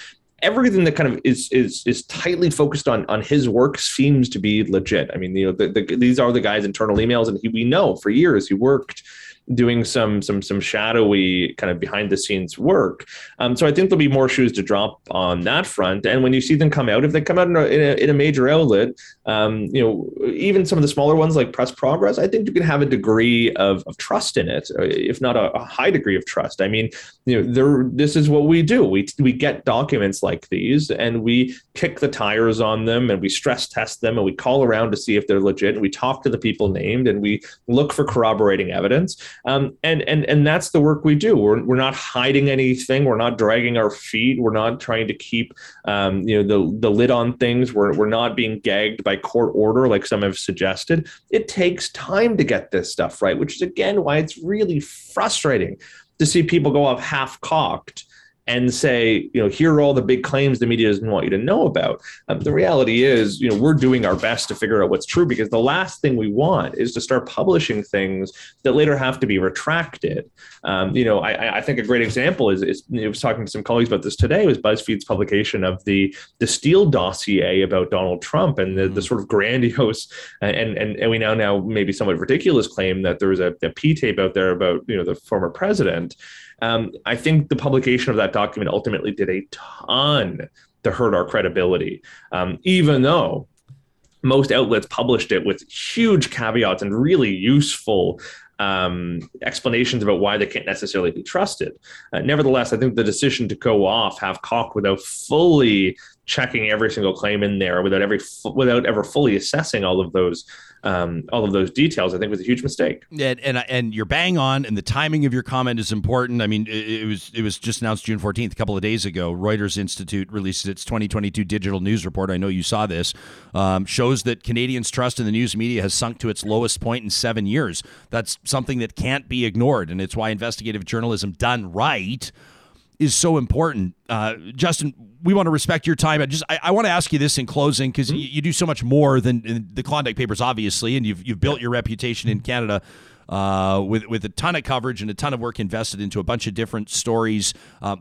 Everything that kind of is tightly focused on his work seems to be legit. I mean, you know, these are the guy's internal emails, and we know for years he worked doing some shadowy kind of behind the scenes work. So I think there'll be more shoes to drop on that front. And when you see them come out, if they come out in a major outlet, you know, even some of the smaller ones like Press Progress, I think you can have a degree of trust in it, if not a high degree of trust. I mean, you know, this is what we do. We get documents like these and we kick the tires on them and we stress test them and we call around to see if they're legit. And we talk to the people named and we look for corroborating evidence. And that's the work we do. We're not hiding anything. We're not dragging our feet. We're not trying to keep the lid on things. We're not being gagged by court order like some have suggested. It takes time to get this stuff right, which is again why it's really frustrating to see people go off half-cocked and say, you know, here are all the big claims the media doesn't want you to know about. The reality is, you know, we're doing our best to figure out what's true, because the last thing we want is to start publishing things that later have to be retracted. You know, I think a great example is I was talking to some colleagues about this today, was BuzzFeed's publication of the Steele dossier about Donald Trump and the sort of grandiose and we now maybe somewhat ridiculous claim that there was a P-tape out there about, you know, the former president. I think the publication of that document ultimately did a ton to hurt our credibility, even though most outlets published it with huge caveats and really useful explanations about why they can't necessarily be trusted. Nevertheless, I think the decision to go off half-cocked without fully checking every single claim in there, without ever fully assessing all of those details, I think was a huge mistake. And you're bang on, and the timing of your comment is important. I mean, it was just announced June 14th, a couple of days ago. Reuters Institute released its 2022 digital news report. I know you saw this. Shows that Canadians' trust in the news media has sunk to its lowest point in 7 years. That's something that can't be ignored, and it's why investigative journalism done right is so important. Justin, we want to respect your time. I want to ask you this in closing, because you do so much more than the Klondike Papers, obviously, and you've built your reputation in Canada with a ton of coverage and a ton of work invested into a bunch of different stories.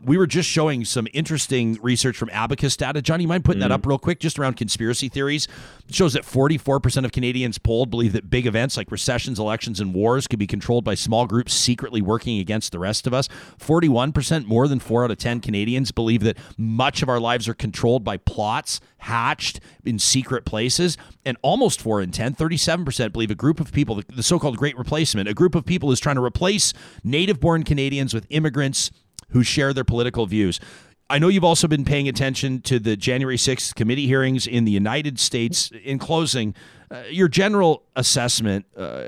We were just showing some interesting research from Abacus Data. John, you mind putting that up real quick, just around conspiracy theories? It shows that 44% of Canadians polled believe that big events like recessions, elections, and wars could be controlled by small groups secretly working against the rest of us. 41%, more than 4 out of 10 Canadians, believe that much of our lives are controlled by plots hatched in secret places. And almost 4 in 10, 37%, believe a group of people, the so-called Great Replacement, a group of people is trying to replace native-born Canadians with immigrants who share their political views. I know you've also been paying attention to the January 6th committee hearings in the United States. In closing, your general assessment,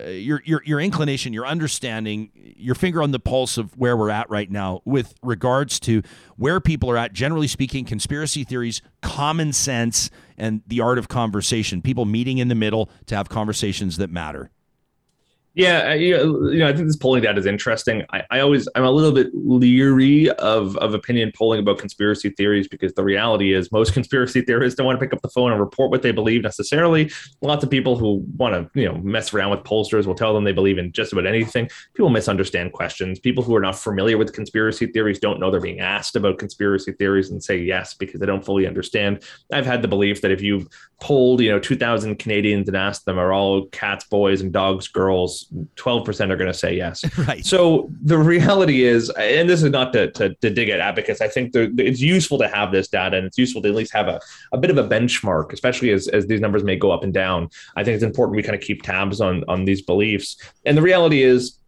your inclination, your understanding, your finger on the pulse of where we're at right now with regards to where people are at, generally speaking, conspiracy theories, common sense, and the art of conversation, people meeting in the middle to have conversations that matter. Yeah, I think this polling data is interesting. I'm a little bit leery of opinion polling about conspiracy theories, because the reality is most conspiracy theorists don't want to pick up the phone and report what they believe necessarily. Lots of people who want to, you know, mess around with pollsters will tell them they believe in just about anything. People misunderstand questions. People who are not familiar with conspiracy theories don't know they're being asked about conspiracy theories and say yes because they don't fully understand. I've had the belief that if you polled, you know, 2,000 Canadians and asked them, are all cats boys and dogs girls, 12% are going to say yes. Right. So the reality is, and this is not to dig at Abacus, I think it's useful to have this data, and it's useful to at least have a bit of a benchmark, especially as these numbers may go up and down. I think it's important we kind of keep tabs on these beliefs. And the reality is,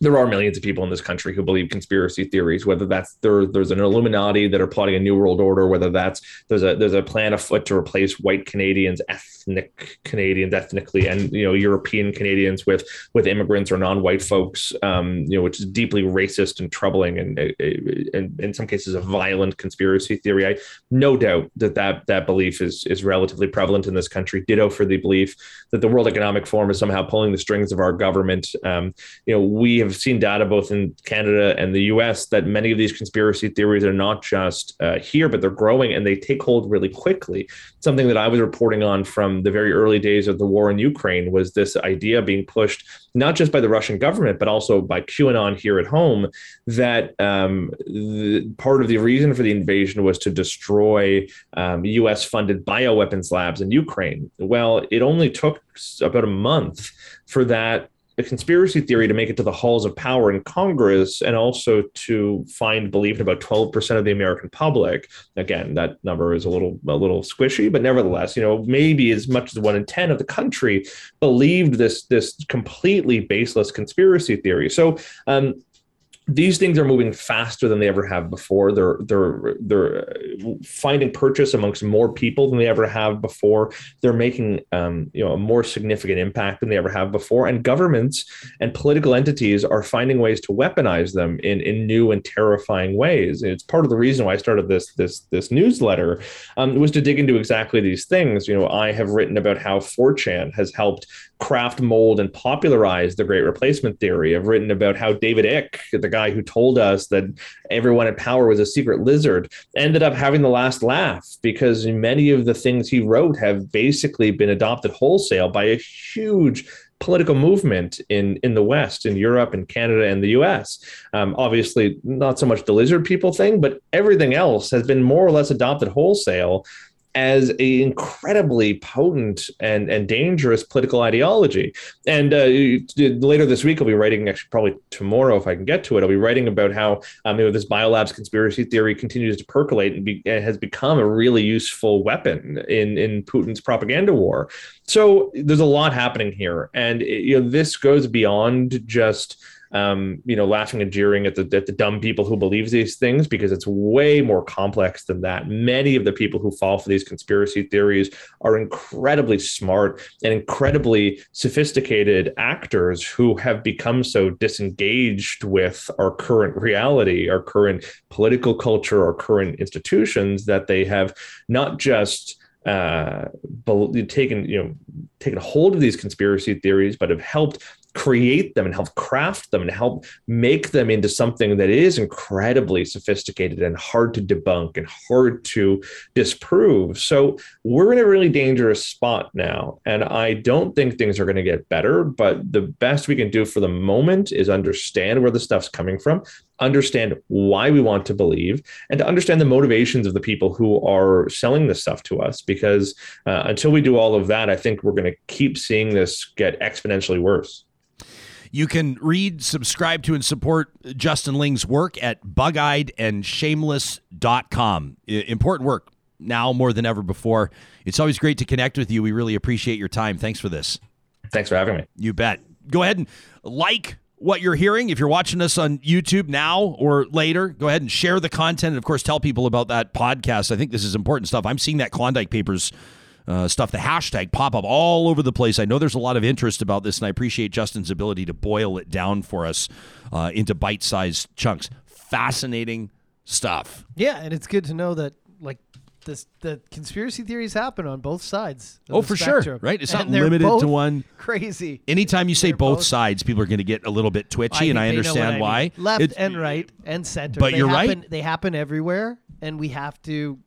there are millions of people in this country who believe conspiracy theories, whether that's there's an Illuminati that are plotting a new world order, whether that's there's a plan afoot to replace white Canadians, ethnic Canadians, ethnically, and, you know, European Canadians with immigrants or non-white folks, you know, which is deeply racist and troubling, and in some cases a violent conspiracy theory. I no doubt that belief is relatively prevalent in this country. Ditto for the belief that the World Economic Forum is somehow pulling the strings of our government. You know, we have have seen data both in Canada and the US that many of these conspiracy theories are not just here, but they're growing and they take hold really quickly. Something that I was reporting on from the very early days of the war in Ukraine was this idea being pushed not just by the Russian government, but also by QAnon here at home, that part of the reason for the invasion was to destroy US-funded bioweapons labs in Ukraine. Well, it only took about a month for that a conspiracy theory to make it to the halls of power in Congress and also to find believed about 12% of the American public. Again, that number is a little squishy, but nevertheless, you know, maybe as much as 1 in 10 of the country believed this completely baseless conspiracy theory. So, these things are moving faster than they ever have before. They're finding purchase amongst more people than they ever have before. They're making a more significant impact than they ever have before. And governments and political entities are finding ways to weaponize them in new and terrifying ways. And it's part of the reason why I started this newsletter was to dig into exactly these things. You know, I have written about how 4chan has helped craft, mold, and popularize the Great Replacement Theory. I've written about how David Icke, the guy who told us that everyone in power was a secret lizard, ended up having the last laugh because many of the things he wrote have basically been adopted wholesale by a huge political movement in the West, in Europe, in Canada, and the US. Obviously, not so much the lizard people thing, but everything else has been more or less adopted wholesale as an incredibly potent and dangerous political ideology. And later this week, I'll be writing, actually probably tomorrow if I can get to it, I'll be writing about how this biolabs conspiracy theory continues to percolate and has become a really useful weapon in Putin's propaganda war. So there's a lot happening here. And this goes beyond just laughing and jeering at the dumb people who believe these things, because it's way more complex than that. Many of the people who fall for these conspiracy theories are incredibly smart and incredibly sophisticated actors who have become so disengaged with our current reality, our current political culture, our current institutions, that they have not just taken hold of these conspiracy theories, but have helped create them and help craft them and help make them into something that is incredibly sophisticated and hard to debunk and hard to disprove. So we're in a really dangerous spot now. And I don't think things are going to get better, but the best we can do for the moment is understand where the stuff's coming from, understand why we want to believe, and to understand the motivations of the people who are selling this stuff to us. Because until we do all of that, I think we're going to keep seeing this get exponentially worse. You can read, subscribe to, and support Justin Ling's work at bugeyedandshameless.com. Important work now more than ever before. It's always great to connect with you. We really appreciate your time. Thanks for this. Thanks for having me. You bet. Go ahead and like what you're hearing. If you're watching us on YouTube now or later, go ahead and share the content. And, of course, tell people about that podcast. I think this is important stuff. I'm seeing that Klondike Papers stuff, the hashtag pop up all over the place. I know there's a lot of interest about this, and I appreciate Justin's ability to boil it down for us into bite-sized chunks. Fascinating stuff. Yeah, and it's good to know that the conspiracy theories happen on both sides of the spectrum. Sure, right? It's not limited to one. Crazy. Anytime you say both sides, people are going to get a little bit twitchy, and I understand why. I mean, left and right and center. But they happen everywhere, and we have to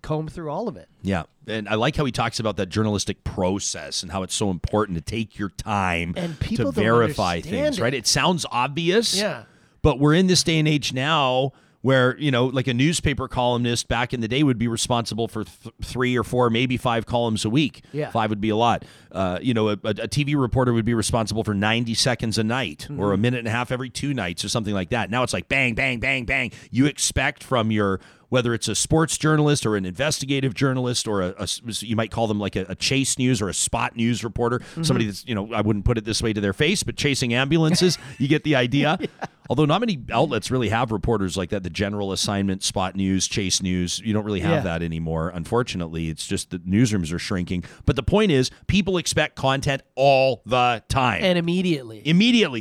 comb through all of it. Yeah. And I like how he talks about that journalistic process and how it's so important to take your time and to verify things, right? It sounds obvious, yeah, but we're in this day and age now where, like a newspaper columnist back in the day would be responsible for 3 or 4, maybe 5 columns a week. Yeah. 5 would be a lot. A TV reporter would be responsible for 90 seconds a night, mm-hmm, or a minute and a half every 2 nights or something like that. Now it's like bang, bang, bang, bang. You expect from your, whether it's a sports journalist or an investigative journalist or a you might call them like a chase news or a spot news reporter, mm-hmm, somebody that's, I wouldn't put it this way to their face, but chasing ambulances, you get the idea. Yeah. Although not many outlets really have reporters like that, the general assignment, spot news, chase news, you don't really have that anymore. Unfortunately, it's just the newsrooms are shrinking. But the point is, people expect content all the time. And immediately.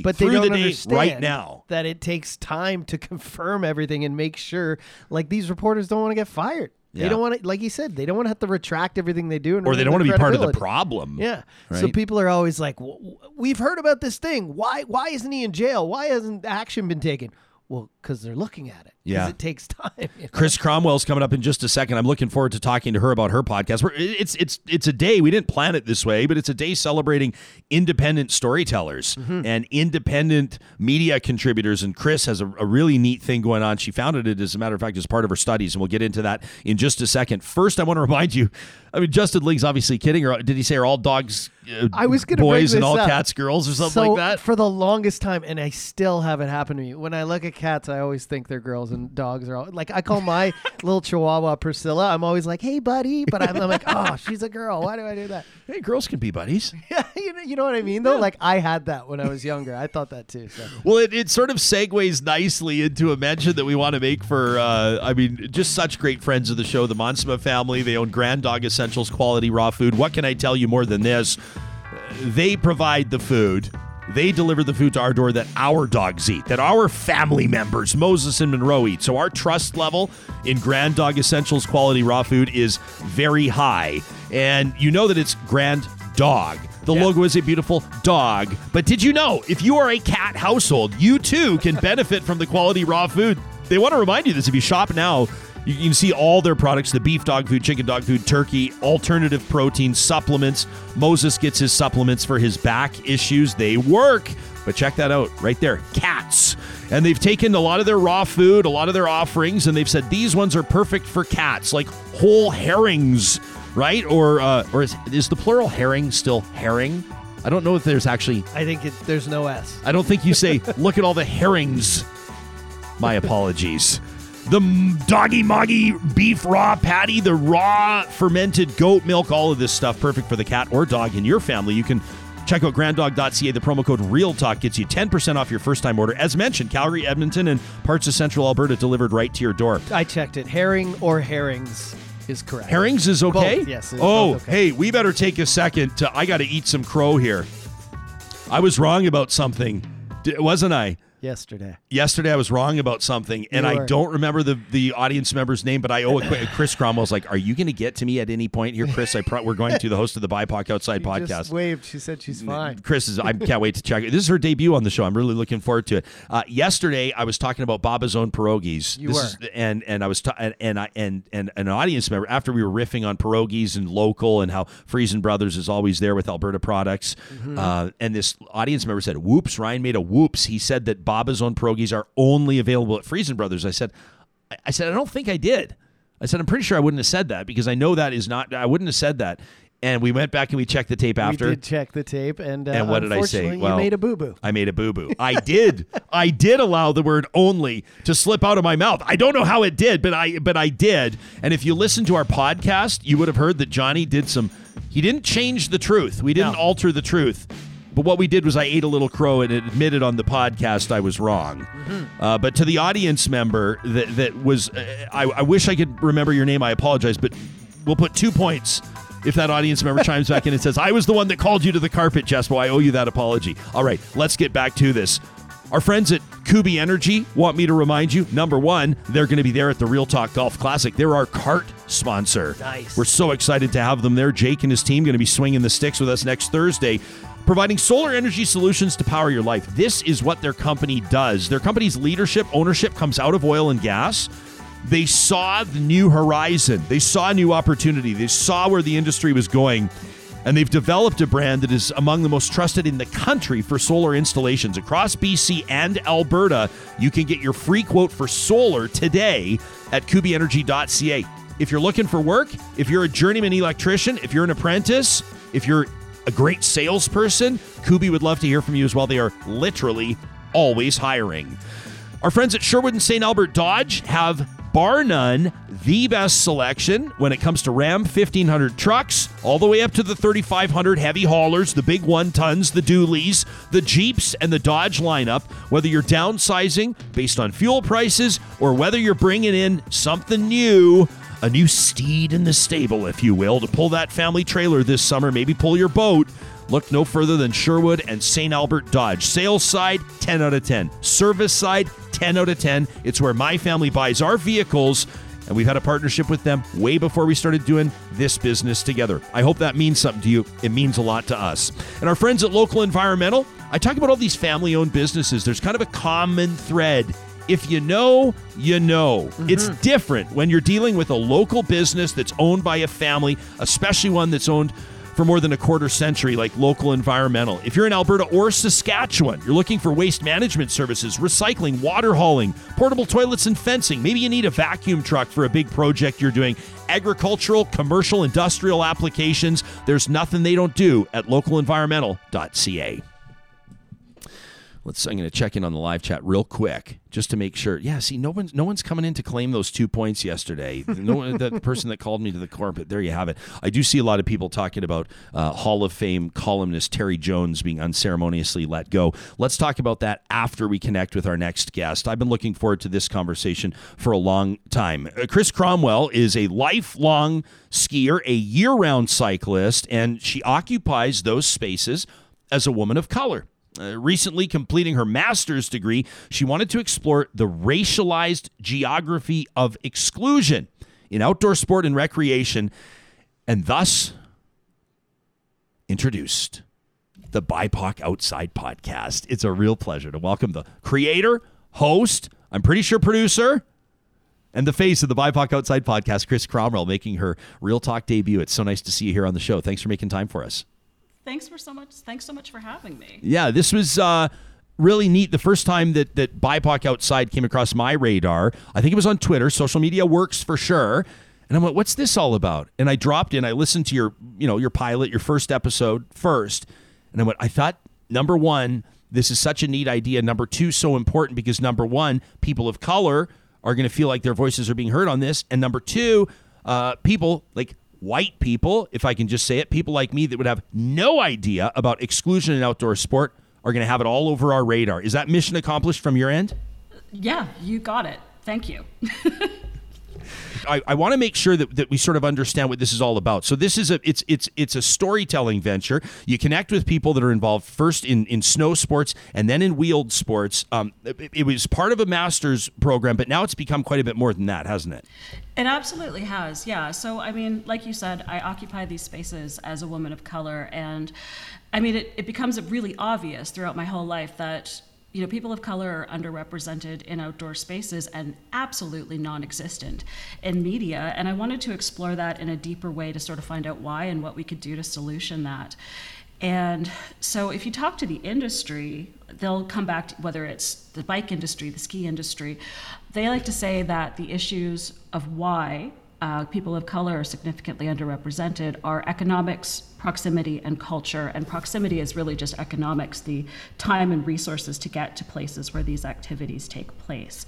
But through they don't understand right now that it takes time to confirm everything and make sure, like, these reporters don't want to get fired. Yeah. They don't want to, like you said, they don't want to have to retract everything they do. And or they don't want to be part of the problem. Yeah. Right? So people are always like, we've heard about this thing. Why isn't he in jail? Why hasn't action been taken? Well, because they're looking at it. Yeah. It takes time. You know? Kris Cromwell's coming up in just a second. I'm looking forward to talking to her about her podcast. It's a day. We didn't plan it this way, but it's a day celebrating independent storytellers and independent media contributors. And Kris has a really neat thing going on. She founded it, as a matter of fact, as part of her studies. And we'll get into that in just a second. First, I want to remind you, I mean, Justin Ling's obviously kidding. Or did he say, are all dogs boys and all cats girls or something like that? For the longest time, and I still have it happen to me. When I look at cats, I always think they're girls, and dogs are all, like, I call my little chihuahua Priscilla. I'm always like, hey buddy, but I'm like, oh, she's a girl, why do I do that? Hey, girls can be buddies. Yeah, you know what I mean though. Yeah. Like, I had that when I was younger. I thought that too. So. Well, it sort of segues nicely into a mention that we want to make for just such great friends of the show, the Monsma family. They own Grand Dog Essentials, quality raw food. What can I tell you more than this? They provide the food. They deliver the food to our door that our dogs eat, that our family members, Moses and Monroe, eat. So our trust level in Grand Dog Essentials quality raw food is very high. And you know that it's Grand Dog. The logo is a beautiful dog. But did you know, if you are a cat household, you too can benefit from the quality raw food. They want to remind you this. If you shop now, you can see all their products, the beef dog food, chicken dog food, turkey, alternative protein, supplements. Moses gets his supplements for his back issues. They work. But check that out right there. Cats. And they've taken a lot of their raw food, a lot of their offerings, and they've said these ones are perfect for cats, like whole herrings, right? Or is the plural herring still herring? I don't know if there's actually... I think there's no S. I don't think you say, look at all the herrings. My apologies. The Doggy Moggy beef raw patty, the raw fermented goat milk, all of this stuff, perfect for the cat or dog in your family. You can check out granddog.ca. The promo code REALTALK gets you 10% off your first-time order. As mentioned, Calgary, Edmonton, and parts of Central Alberta delivered right to your door. I checked it. Herring or herrings is correct. Herrings is okay? Both, yes. Both okay. Hey, we better take a second. I got to eat some crow here. I was wrong about something, wasn't I? Yesterday I was wrong about something, and I don't remember the audience member's name, but I owe it. Kris Cromwell's like, are you going to get to me at any point here, Kris? We're going to, the host of the BIPOC Outside podcast. Just waved. She said she's fine. Kris I can't wait to check it. This is her debut on the show. I'm really looking forward to it. Yesterday I was talking about Baba's Own Pierogies. And an audience member, after we were riffing on pierogies and local and how Friesen Brothers is always there with Alberta products, and this audience member said, "Whoops!" Ryan made a whoops. He said that Baba's Own Pierogies are only available at Friesen Brothers. I said, I don't think I did. I said, I'm pretty sure I wouldn't have said that because I know that is not, I wouldn't have said that. And we went back and we checked the tape after. We did check the tape. And what did I say? Well, you made a boo-boo. I made a boo-boo. I did allow the word only to slip out of my mouth. I don't know how it did, but I did. And if you listen to our podcast, you would have heard that Johnny he didn't change the truth. We didn't alter the truth. But what we did was I ate a little crow and admitted on the podcast I was wrong. But to the audience member that was, I wish I could remember your name. I apologize, but we'll put 2 points if that audience member chimes back in and says, I was the one that called you to the carpet, Jespo. I owe you that apology. All right, let's get back to this. Our friends at Kubi Energy want me to remind you, number one, they're going to be there at the Real Talk Golf Classic. They're our cart sponsor. Nice. We're so excited to have them there. Jake and his team going to be swinging the sticks with us next Thursday, providing solar energy solutions to power your life. This is what their company does. Their company's leadership, ownership comes out of oil and gas. They saw the new horizon. They saw new opportunity. They saw where the industry was going. And they've developed a brand that is among the most trusted in the country for solar installations. Across BC and Alberta, you can get your free quote for solar today at kubienergy.ca. If you're looking for work, if you're a journeyman electrician, if you're an apprentice, if you're a great salesperson, Kubi would love to hear from you as well. They are literally always hiring. Our friends at Sherwood and St. Albert Dodge have, bar none, the best selection when it comes to Ram 1500 trucks, all the way up to the 3500 heavy haulers, the big 1-tons, the dualies, the Jeeps, and the Dodge lineup. Whether you're downsizing based on fuel prices or whether you're bringing in something new, a new steed in the stable, if you will, to pull that family trailer this summer, maybe pull your boat, look no further than Sherwood and St. Albert Dodge. Sales side, 10 out of 10. Service side, 10 out of 10. It's where my family buys our vehicles. and we've had a partnership with them way before we started doing this business together. I hope that means something to you. It means a lot to us. And our friends at Local Environmental, I talk about all these family-owned businesses. There's kind of a common thread. If you know, you know. Mm-hmm. It's different when you're dealing with a local business that's owned by a family, especially one that's owned for more than a quarter century, like Local Environmental. If you're in Alberta or Saskatchewan, you're looking for waste management services, recycling, water hauling, portable toilets and fencing. Maybe you need a vacuum truck for a big project you're doing. Agricultural, commercial, industrial applications. There's nothing they don't do at localenvironmental.ca. I'm going to check in on the live chat real quick just to make sure. Yeah, see, no one's coming in to claim those 2 points yesterday. No one, the person that called me to the court, but there you have it. I do see a lot of people talking about Hall of Fame columnist Terry Jones being unceremoniously let go. Let's talk about that after we connect with our next guest. I've been looking forward to this conversation for a long time. Kris Cromwell is a lifelong skier, a year-round cyclist, and she occupies those spaces as a woman of color. Recently completing her master's degree, she wanted to explore the racialized geography of exclusion in outdoor sport and recreation, and thus introduced the BIPOC Outside podcast. It's a real pleasure to welcome the creator, host, I'm pretty sure producer, and the face of the BIPOC Outside podcast, Kris Cromwell, making her Real Talk debut. It's so nice to see you here on the show. Thanks for making time for us. Thanks so much for having me. Yeah, this was really neat. The first time that BIPOC Outside came across my radar, I think it was on Twitter. Social media works for sure. And I'm like, what's this all about? And I dropped in. I listened to your pilot, your first episode first. And I went, I thought, number one, this is such a neat idea. Number two, so important because number one, people of color are going to feel like their voices are being heard on this. And number two, people like white people, if I can just say it, people like me that would have no idea about exclusion in outdoor sport are going to have it all over our radar. Is that mission accomplished from your end? Yeah, you got it. Thank you. I want to make sure that we sort of understand what this is all about. So this is it's a storytelling venture. You connect with people that are involved first in snow sports and then in wheeled sports. It was part of a master's program, but now it's become quite a bit more than that, hasn't it? It absolutely has, yeah. So, I mean, like you said, I occupy these spaces as a woman of color. And, I mean, it becomes really obvious throughout my whole life that people of color are underrepresented in outdoor spaces and absolutely non-existent in media. And I wanted to explore that in a deeper way to sort of find out why and what we could do to solution that. And so if you talk to the industry, they'll come back to, whether it's the bike industry, the ski industry, they like to say that the issues of why people of color are significantly underrepresented are economics, proximity, and culture. And proximity is really just economics, the time and resources to get to places where these activities take place.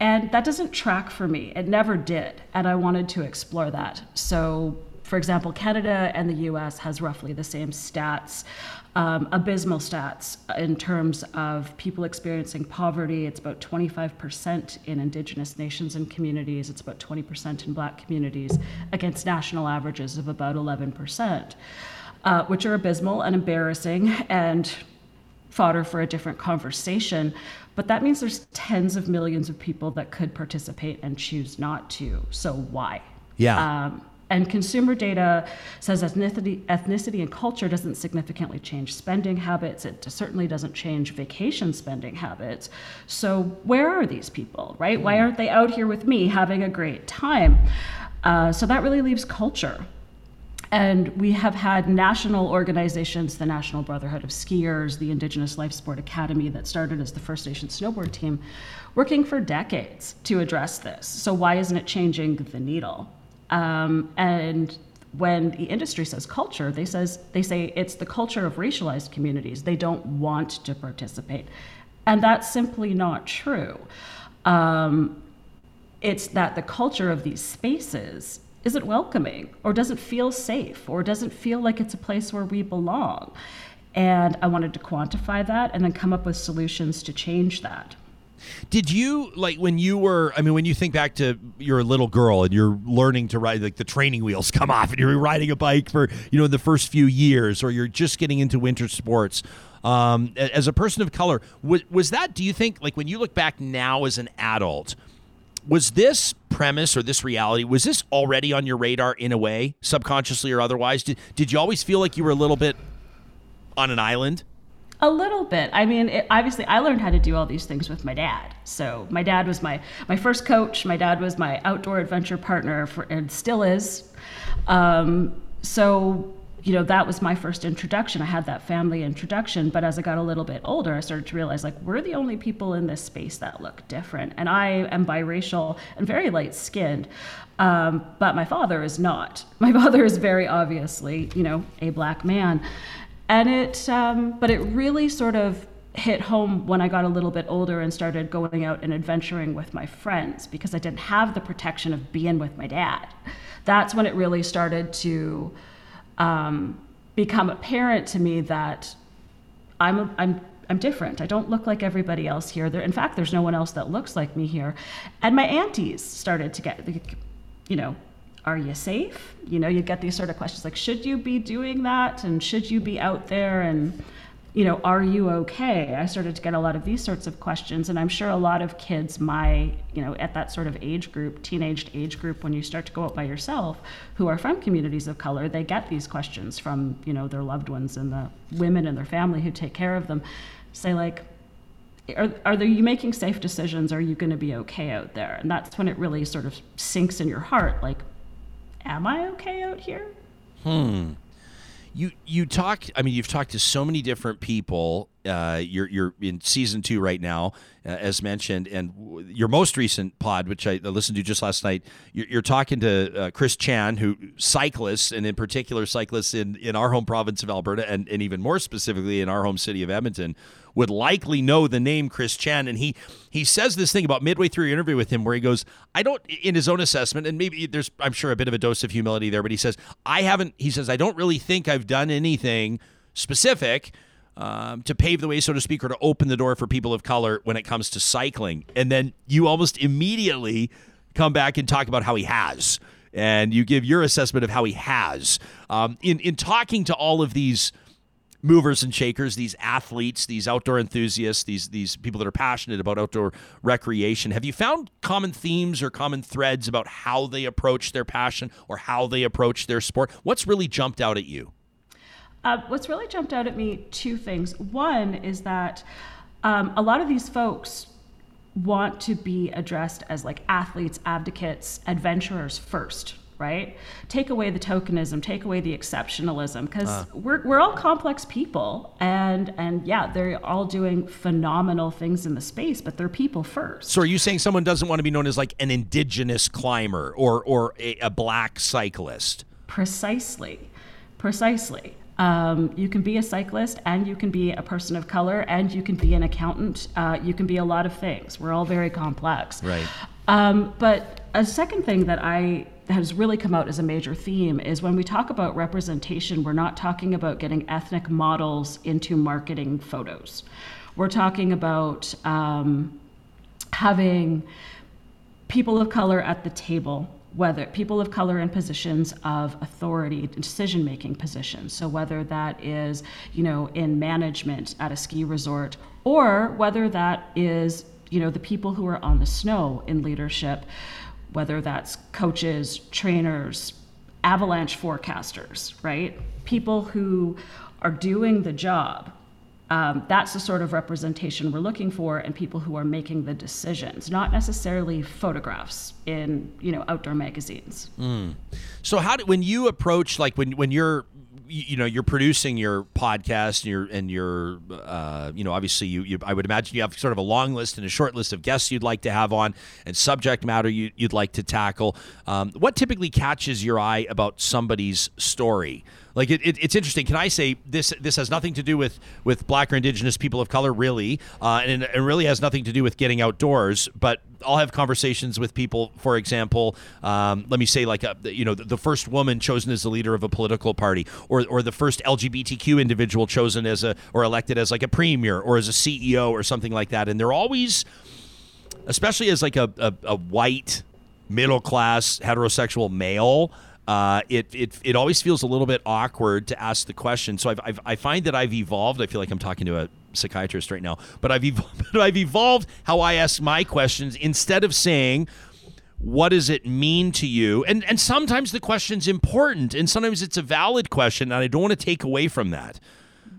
And that doesn't track for me. It never did. And I wanted to explore that. So, for example, Canada and the US has roughly the same stats, abysmal stats in terms of people experiencing poverty. It's about 25% in Indigenous nations and communities. It's about 20% in Black communities against national averages of about 11%, which are abysmal and embarrassing and fodder for a different conversation. But that means there's tens of millions of people that could participate and choose not to. So why? Yeah. And consumer data says ethnicity and culture doesn't significantly change spending habits. It certainly doesn't change vacation spending habits. So where are these people, right? Why aren't they out here with me having a great time? So that really leaves culture. And we have had national organizations, the National Brotherhood of Skiers, the Indigenous Life Sport Academy that started as the First Nation Snowboard Team, working for decades to address this. So why isn't it changing the needle? And when the industry says culture, they say it's the culture of racialized communities. They don't want to participate. And that's simply not true. It's that the culture of these spaces isn't welcoming or doesn't feel safe or doesn't feel like it's a place where we belong. And I wanted to quantify that and then come up with solutions to change that. Did you, like, when you think back to you're a little girl and you're learning to ride, like the training wheels come off and you're riding a bike for, the first few years, or you're just getting into winter sports, as a person of color, was that, do you think, like, when you look back now as an adult, Was this premise or this reality, was this already on your radar in a way, subconsciously or otherwise? Did you always feel like you were a little bit on an island? A little bit. I mean, obviously, I learned how to do all these things with my dad. So my dad was my first coach. My dad was my outdoor adventure partner and still is. So, you know, that was my first introduction. I had that family introduction. But as I got a little bit older, I started to realize, like, we're the only people in this space that look different. And I am biracial and very light-skinned. But my father is not. My father is very obviously, you know, a black man. And it really sort of hit home when I got a little bit older and started going out and adventuring with my friends, because I didn't have the protection of being with my dad. That's when it really started to become apparent to me that I'm different. I don't look like everybody else here. In fact, there's no one else that looks like me here. And my aunties started to get, you know, are you safe? You know, you get these sort of questions like, should you be doing that? And should you be out there? And, you know, are you okay? I started to get a lot of these sorts of questions. And I'm sure a lot of kids at that sort of age group, teenage age group, when you start to go out by yourself, who are from communities of color, they get these questions from, you know, their loved ones and the women in their family who take care of them, say like, are you making safe decisions? Are you going to be okay out there? And that's when it really sort of sinks in your heart, like, am I okay out here? You've talked to so many different people. You're in season 2 right now, as mentioned, and your most recent pod, which I listened to just last night, you're talking to Chris Chan, who cyclists, and in particular cyclists in our home province of Alberta, and even more specifically in our home city of Edmonton, would likely know the name Chris Chan. And he says this thing about midway through your interview with him where he goes, in his own assessment, and maybe there's, I'm sure, a bit of a dose of humility there, but he says, I don't really think I've done anything specific to pave the way, so to speak, or to open the door for people of color when it comes to cycling. And then you almost immediately come back and talk about how he has, and you give your assessment of how he has. In talking to all of these movers and shakers, these athletes, these outdoor enthusiasts, these people that are passionate about outdoor recreation, have you found common themes or common threads about how they approach their passion or how they approach their sport? What's really jumped out at you? What's really jumped out at me, two things. One is that a lot of these folks want to be addressed as like athletes, advocates, adventurers first. Right? Take away the tokenism, take away the exceptionalism, because we're all complex people, and yeah, they're all doing phenomenal things in the space, but they're people first. So are you saying someone doesn't want to be known as like an indigenous climber or a black cyclist? Precisely. You can be a cyclist, and you can be a person of color, and you can be an accountant. You can be a lot of things. We're all very complex. Right. But a second thing that has really come out as a major theme is when we talk about representation, we're not talking about getting ethnic models into marketing photos. We're talking about having people of color at the table, whether people of color in positions of authority, decision-making positions. So whether that is, you know, in management at a ski resort, or whether that is, you know, the people who are on the snow in leadership, whether that's coaches, trainers, avalanche forecasters, right? People who are doing the job. That's the sort of representation we're looking for, and people who are making the decisions, not necessarily photographs in, you know, outdoor magazines. So when you approach, like when you're, you know, you're producing your podcast and you're you know, obviously you I would imagine you have sort of a long list and a short list of guests you'd like to have on and subject matter you'd like to tackle. What typically catches your eye about somebody's story? Like it's interesting. Can I say this has nothing to do with black or indigenous people of color, really, and it really has nothing to do with getting outdoors. But I'll have conversations with people, for example, let me say like, the first woman chosen as the leader of a political party, or the first LGBTQ individual chosen as or elected as like a premier or as a CEO or something like that. And they're always, especially as like a white, middle class, heterosexual male, it always feels a little bit awkward to ask the question. So I find that I've evolved. I feel like I'm talking to a psychiatrist right now, but I've evolved how I ask my questions. Instead of saying, what does it mean to you? And sometimes the question's important, and sometimes it's a valid question, and I don't want to take away from that.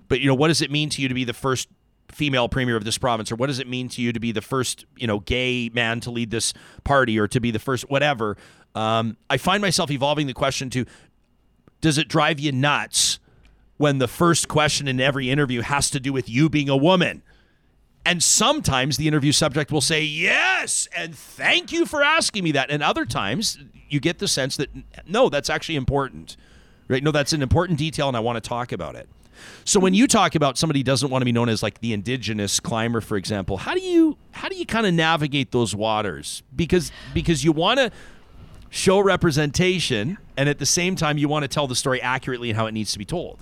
But, you know, what does it mean to you to be the first female premier of this province? Or what does it mean to you to be the first, you know, gay man to lead this party, or to be the first whatever? I find myself evolving the question to, does it drive you nuts when the first question in every interview has to do with you being a woman? And sometimes the interview subject will say, yes, and thank you for asking me that. And other times you get the sense that, no, that's actually important, right? No, that's an important detail, and I want to talk about it. So when you talk about somebody doesn't want to be known as like the indigenous climber, for example, how do you kind of navigate those waters? Because you want to show representation, and at the same time, you want to tell the story accurately and how it needs to be told.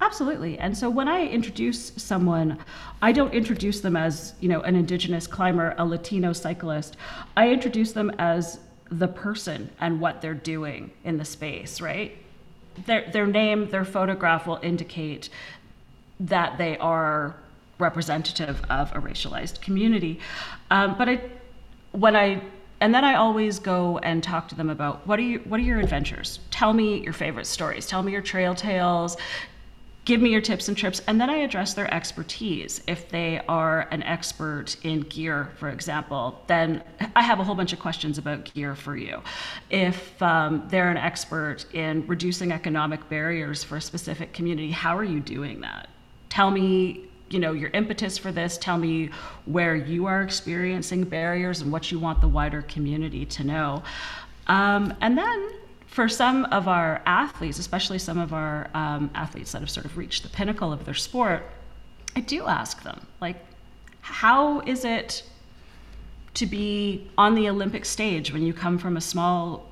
Absolutely. And so when I introduce someone, I don't introduce them as, you know, an indigenous climber, a Latino cyclist. I introduce them as the person and what they're doing in the space, right? Their name, their photograph will indicate that they are representative of a racialized community. But then I always go and talk to them about what are your adventures? Tell me your favorite stories. Tell me your trail tales. Give me your tips and trips. And then I address their expertise. If they are an expert in gear, for example, then I have a whole bunch of questions about gear for you. If they're an expert in reducing economic barriers for a specific community, how are you doing that? Tell me, you know, your impetus for this. Tell me where you are experiencing barriers and what you want the wider community to know. And then for some of our athletes, especially some of our athletes that have sort of reached the pinnacle of their sport, I do ask them, like, how is it to be on the Olympic stage when you come from a small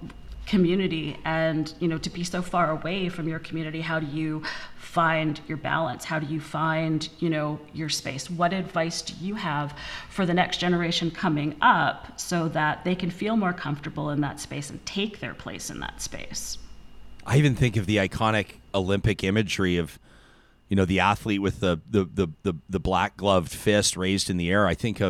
community and, you know, to be so far away from your community? How do you find your balance? How do you find, you know, your space? What advice do you have for the next generation coming up so that they can feel more comfortable in that space and take their place in that space? I even think of the iconic Olympic imagery of, you know, the athlete with the black gloved fist raised in the air. I'm thinking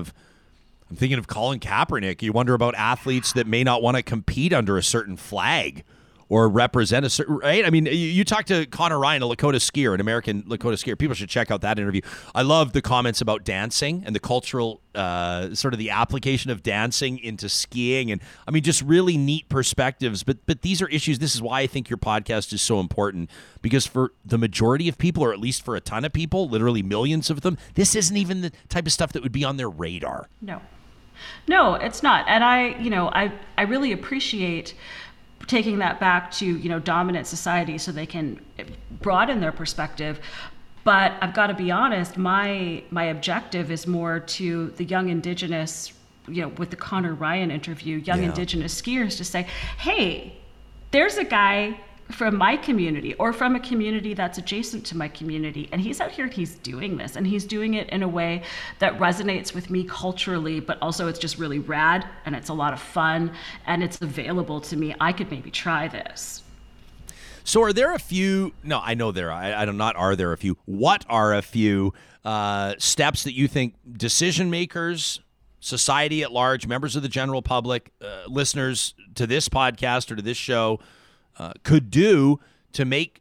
of Colin Kaepernick. You wonder about athletes that may not want to compete under a certain flag or represent a certain, right? I mean, you talk to Connor Ryan, a Lakota skier, an American Lakota skier. People should check out that interview. I love the comments about dancing and the cultural, sort of the application of dancing into skiing. And I mean, just really neat perspectives. But these are issues. This is why I think your podcast is so important, because for the majority of people, or at least for a ton of people, literally millions of them, this isn't even the type of stuff that would be on their radar. No, it's not. And I really appreciate taking that back to, you know, dominant society so they can broaden their perspective. But I've got to be honest, my objective is more to the young indigenous, you know, with the Connor Ryan interview, young indigenous skiers, to say, hey, there's a guy from my community or from a community that's adjacent to my community, and he's out here and he's doing this, and he's doing it in a way that resonates with me culturally, but also it's just really rad and it's a lot of fun and it's available to me. I could maybe try this. So are there a few, no, I know there, I don't, not are there a few, what are a few steps that you think decision makers, society at large, members of the general public, listeners to this podcast or to this show, could do to make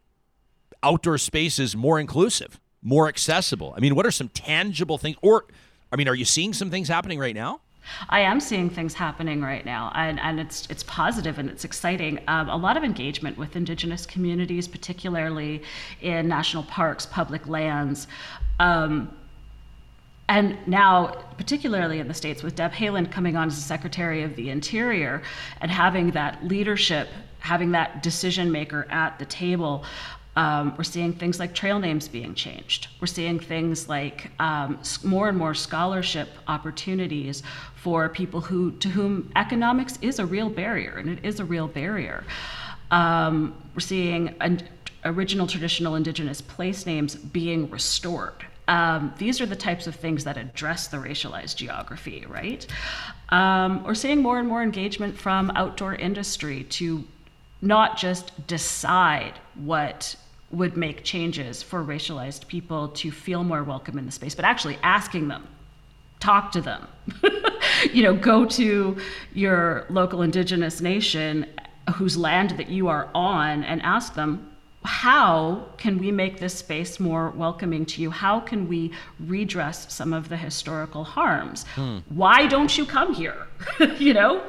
outdoor spaces more inclusive, more accessible? I mean, what are some tangible things? Or, I mean, are you seeing some things happening right now? I am seeing things happening right now, and it's positive and it's exciting. A lot of engagement with Indigenous communities, particularly in national parks, public lands, and now, particularly in the States, with Deb Haaland coming on as the Secretary of the Interior and having that leadership, having that decision maker at the table, we're seeing things like trail names being changed. We're seeing things like more and more scholarship opportunities for people to whom economics is a real barrier, and it is a real barrier. We're seeing original traditional Indigenous place names being restored. These are the types of things that address the racialized geography, right? We're seeing more and more engagement from outdoor industry to not just decide what would make changes for racialized people to feel more welcome in the space, but actually asking them, talk to them, you know, go to your local indigenous nation whose land that you are on and ask them, how can we make this space more welcoming to you? How can we redress some of the historical harms? Why don't you come here? You know,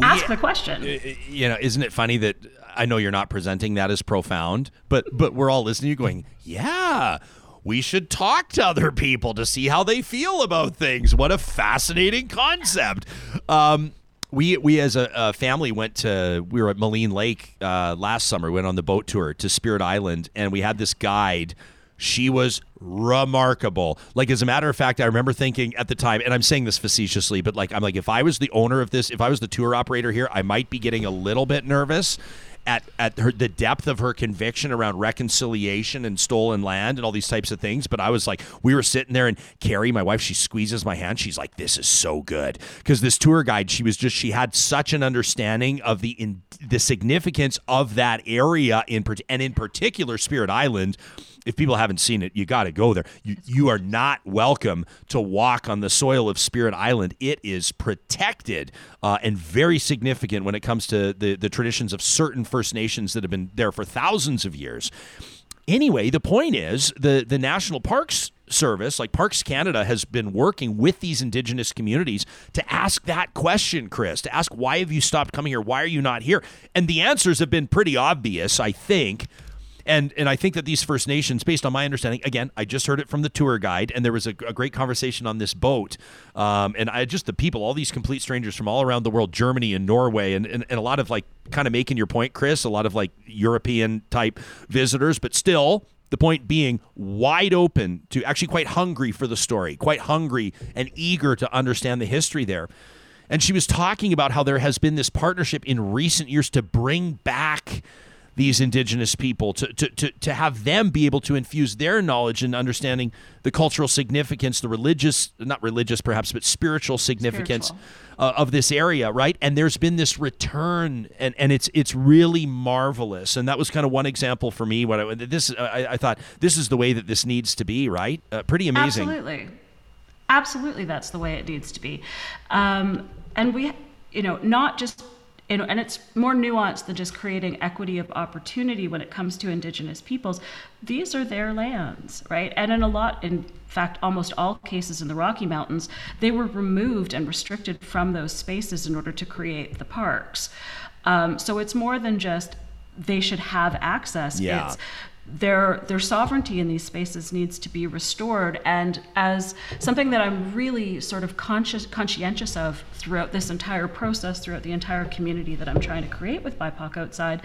ask the question. You know, isn't it funny that I know you're not presenting that as profound, but we're all listening to you going, yeah, we should talk to other people to see how they feel about things. What a fascinating concept. We as a family we were at Moline Lake last summer. We went on the boat tour to Spirit Island, and we had this guide. She was remarkable. Like, as a matter of fact, I remember thinking at the time, and I'm saying this facetiously, but like, I'm like, if I was the owner of this, if I was the tour operator here, I might be getting a little bit nervous at the depth of her conviction around reconciliation and stolen land and all these types of things. But I was like, we were sitting there, and Carrie, my wife, she squeezes my hand. She's like, this is so good. Because this tour guide, she had such an understanding of the significance of that area, in particular Spirit Island. If people haven't seen it, you got to go there. You are not welcome to walk on the soil of Spirit Island. It is protected and very significant when it comes to the traditions of certain First Nations that have been there for thousands of years. Anyway, the point is the National Parks Service, like Parks Canada, has been working with these Indigenous communities to ask that question, Chris, to ask, why have you stopped coming here? Why are you not here? And the answers have been pretty obvious, I think. And I think that these First Nations, based on my understanding, again, I just heard it from the tour guide, and there was a great conversation on this boat. The people, all these complete strangers from all around the world, Germany and Norway, and a lot of, like, kind of making your point, Chris, a lot of like European type visitors, but still the point being wide open to, actually quite hungry for the story, quite hungry and eager to understand the history there. And she was talking about how there has been this partnership in recent years to bring back these Indigenous people, to have them be able to infuse their knowledge and understanding the cultural significance, the religious, not religious perhaps, but spiritual significance of this area, right? And there's been this return, and it's really marvelous. And that was kind of one example for me. I thought, this is the way that this needs to be, right? Pretty amazing. Absolutely, that's the way it needs to be. And we, you know, not just... And it's more nuanced than just creating equity of opportunity when it comes to Indigenous peoples. These are their lands, right? And in fact, almost all cases in the Rocky Mountains, they were removed and restricted from those spaces in order to create the parks. So it's more than just they should have access. Yeah. It's their sovereignty in these spaces needs to be restored. And as something that I'm really sort of conscientious of throughout this entire process, throughout the entire community that I'm trying to create with BIPOC Outside,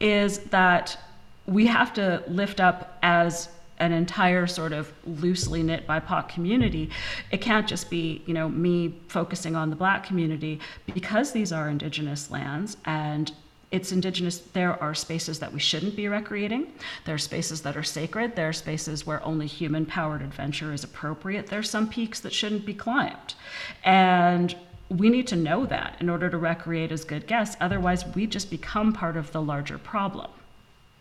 is that we have to lift up as an entire sort of loosely knit BIPOC community. It can't just be, you know, me focusing on the Black community, because these are Indigenous lands, and it's Indigenous. There are spaces that we shouldn't be recreating. There are spaces that are sacred. There are spaces where only human-powered adventure is appropriate. There are some peaks that shouldn't be climbed. And we need to know that in order to recreate as good guests. Otherwise, we just become part of the larger problem.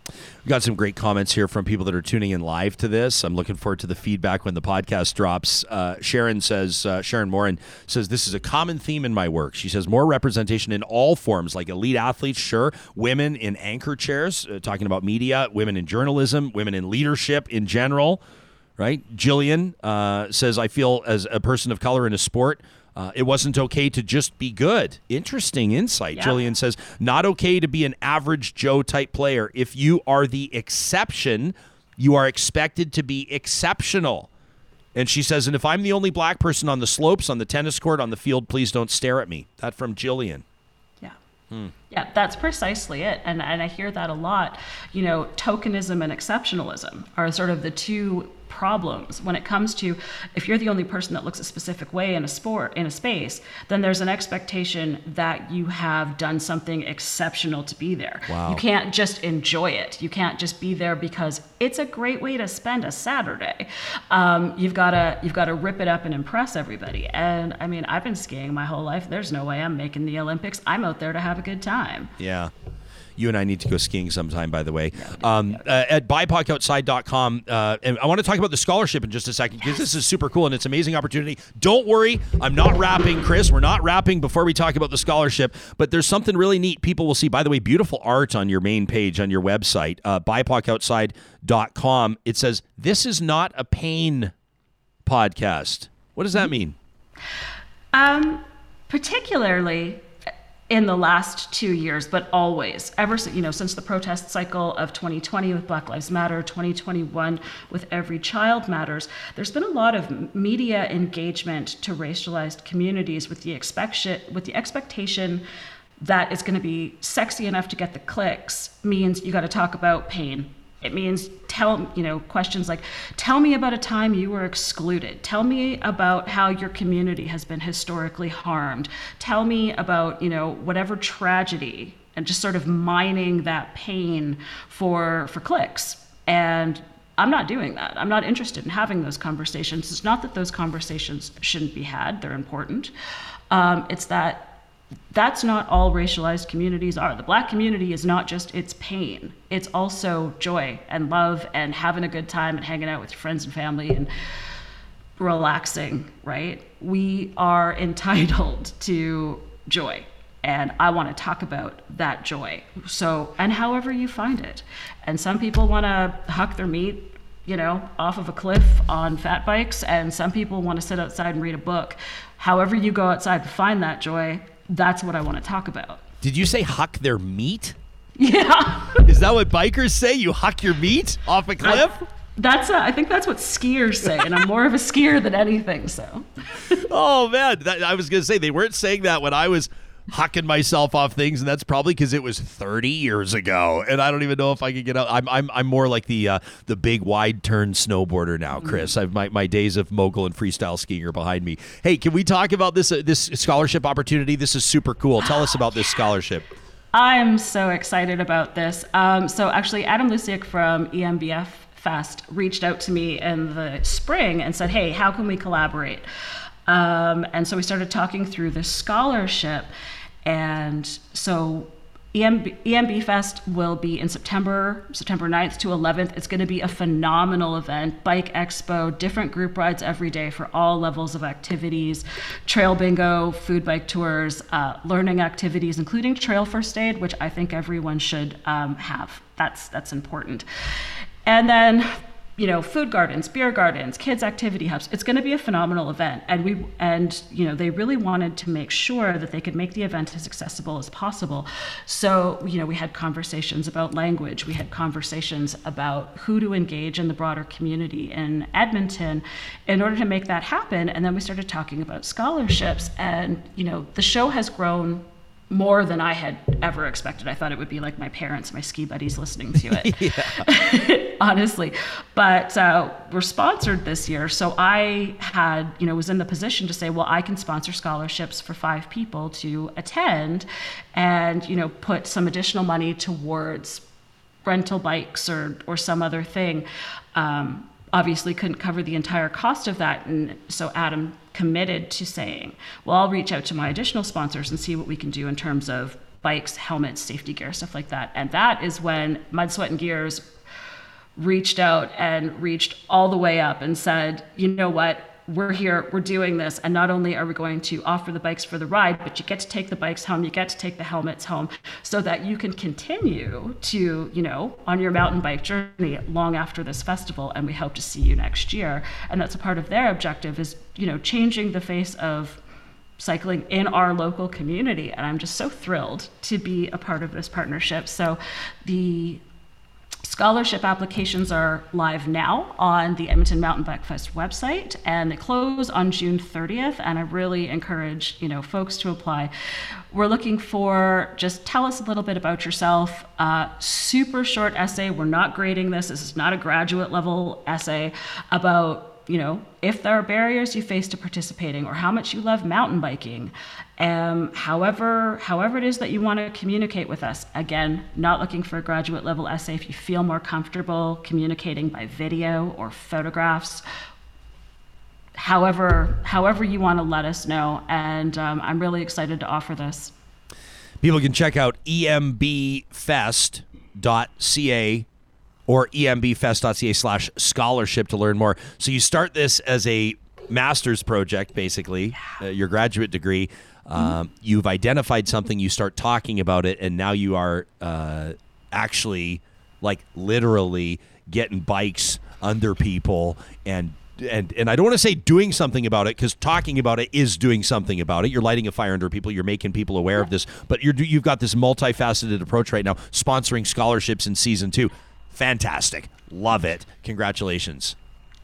We've got some great comments here from people that are tuning in live to this. I'm looking forward to the feedback when the podcast drops. Sharon Morin says, this is a common theme in my work. She says, more representation in all forms, like elite athletes, sure, women in anchor chairs, talking about media, women in journalism, women in leadership in general, right? Jillian says, I feel as a person of color in a sport, it wasn't okay to just be good. Interesting insight. Yeah. Jillian says, not okay to be an average Joe type player. If you are the exception, you are expected to be exceptional. And she says, and if I'm the only Black person on the slopes, on the tennis court, on the field, please don't stare at me. That from Jillian. Yeah. Yeah, that's precisely it. And I hear that a lot. You know, tokenism and exceptionalism are sort of the two problems when it comes to, if you're the only person that looks a specific way in a sport, in a space, then there's an expectation that you have done something exceptional to be there. Wow. You can't just enjoy it. You can't just be there because it's a great way to spend a Saturday. You've got to rip it up and impress everybody. And I mean, I've been skiing my whole life. There's no way I'm making the Olympics. I'm out there to have a good time. Yeah. You and I need to go skiing sometime, by the way. At BIPOCoutside.com. And I want to talk about the scholarship in just a second, because this is super cool and it's an amazing opportunity. Don't worry, I'm not rapping, Chris. We're not rapping before we talk about the scholarship, but there's something really neat people will see. By the way, beautiful art on your main page, on your website, BIPOCoutside.com. It says, "This is not a pain podcast." What does that mean? Particularly in the last 2 years, but always, ever since, since the protest cycle of 2020 with Black Lives Matter, 2021 with Every Child Matters, there's been a lot of media engagement to racialized communities with the expectation that it's going to be sexy enough to get the clicks means you got to talk about pain. It means questions like, tell me about a time you were excluded. Tell me about how your community has been historically harmed. Tell me about, whatever tragedy, and just sort of mining that pain for clicks. And I'm not doing that. I'm not interested in having those conversations. It's not that those conversations shouldn't be had. They're important. It's that that's not all racialized communities are. The Black community is not just its pain. It's also joy and love and having a good time and hanging out with your friends and family and relaxing, right? We are entitled to joy. And I want to talk about that joy. So, and however you find it. And some people want to huck their meat, off of a cliff on fat bikes. And some people want to sit outside and read a book. However you go outside to find that joy, that's what I want to talk about. Did you say huck their meat? Yeah. Is that what bikers say? You huck your meat off a cliff? I think that's what skiers say, and I'm more of a skier than anything, so. Oh, man. I was going to say, they weren't saying that when I was hucking myself off things, and that's probably because it was 30 years ago, and I don't even know if I could get out. I'm more like the big wide turn snowboarder now, Chris. Mm-hmm. My days of mogul and freestyle skiing are behind me. Hey, can we talk about this scholarship opportunity? This is super cool. Tell us about this scholarship. I'm so excited about this. So actually, Adam Lusiak from EMBF Fest reached out to me in the spring and said, "Hey, how can we collaborate?" And so we started talking through this scholarship. And so EMB Fest will be in September 9th to 11th. It's going to be a phenomenal event, bike expo, different group rides every day for all levels of activities, trail bingo, food bike tours, learning activities, including trail first aid, which I think everyone should have. That's important. And then food gardens, beer gardens, kids activity hubs. It's going to be a phenomenal event. And they really wanted to make sure that they could make the event as accessible as possible. So, we had conversations about language. We had conversations about who to engage in the broader community in Edmonton in order to make that happen. And then we started talking about scholarships, and, the show has grown more than I had ever expected. I thought it would be like my parents, my ski buddies listening to it, honestly. But we're sponsored this year. So I had, was in the position to say, well, I can sponsor scholarships for 5 people to attend and, put some additional money towards rental bikes or some other thing. Obviously couldn't cover the entire cost of that. And so Adam committed to saying, well, I'll reach out to my additional sponsors and see what we can do in terms of bikes, helmets, safety gear, stuff like that. And that is when Mud, Sweat and Gears reached out and reached all the way up and said, you know what, we're here, we're doing this. And not only are we going to offer the bikes for the ride, but you get to take the bikes home, you get to take the helmets home so that you can continue to, on your mountain bike journey long after this festival. And we hope to see you next year. And that's a part of their objective is, changing the face of cycling in our local community. And I'm just so thrilled to be a part of this partnership. So the scholarship applications are live now on the Edmonton Mountain Bike Fest website, and they close on June 30th. And I really encourage, folks to apply. We're looking for just tell us a little bit about yourself. Super short essay. We're not grading this. This is not a graduate level essay about, if there are barriers you face to participating or how much you love mountain biking. However it is that you want to communicate with us. Again, not looking for a graduate level essay. If you feel more comfortable communicating by video or photographs, however you want to let us know. And I'm really excited to offer this. People can check out embfest.ca or embfest.ca/scholarship to learn more. So you start this as a master's project, basically, your graduate degree. You've identified something, you start talking about it, and now you are actually, like, literally getting bikes under people and I don't want to say doing something about it, because talking about it is doing something about it. You're lighting a fire under people. You're making people aware of this. But you've got this multifaceted approach right now, sponsoring scholarships in season 2. Fantastic. Love it. Congratulations.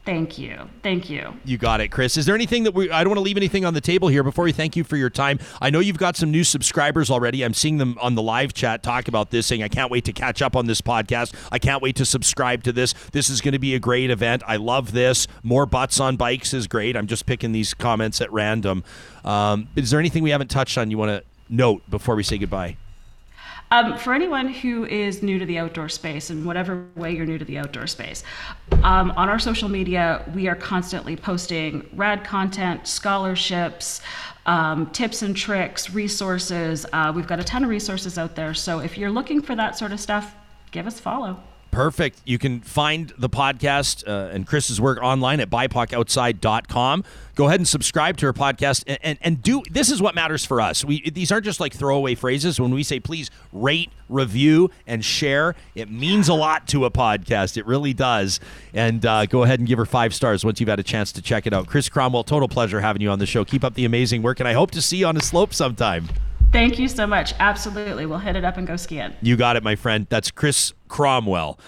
Thank you. Thank you. You got it, Kris. Is there anything that I don't want to leave anything on the table here before we thank you for your time. I know you've got some new subscribers already. I'm seeing them on the live chat talk about this, saying, I can't wait to catch up on this podcast. I can't wait to subscribe to this. This is going to be a great event. I love this. More butts on bikes is great. I'm just picking these comments at random. Is there anything we haven't touched on you want to note before we say goodbye? For anyone who is new to the outdoor space, in whatever way you're new to the outdoor space, on our social media, we are constantly posting rad content, scholarships, tips and tricks, resources. We've got a ton of resources out there. So if you're looking for that sort of stuff, give us a follow. Perfect. You can find the podcast and Kris's work online at BIPOCoutside.com. Go ahead and subscribe to her podcast and do. This is what matters for us. These aren't just like throwaway phrases. When we say, please rate, review, and share, it means a lot to a podcast. It really does. And go ahead and give her 5 stars once you've had a chance to check it out. Kris Cromwell, total pleasure having you on the show. Keep up the amazing work, and I hope to see you on a slope sometime. Thank you so much. Absolutely. We'll hit it up and go skiing. You got it, my friend. That's Kris Cromwell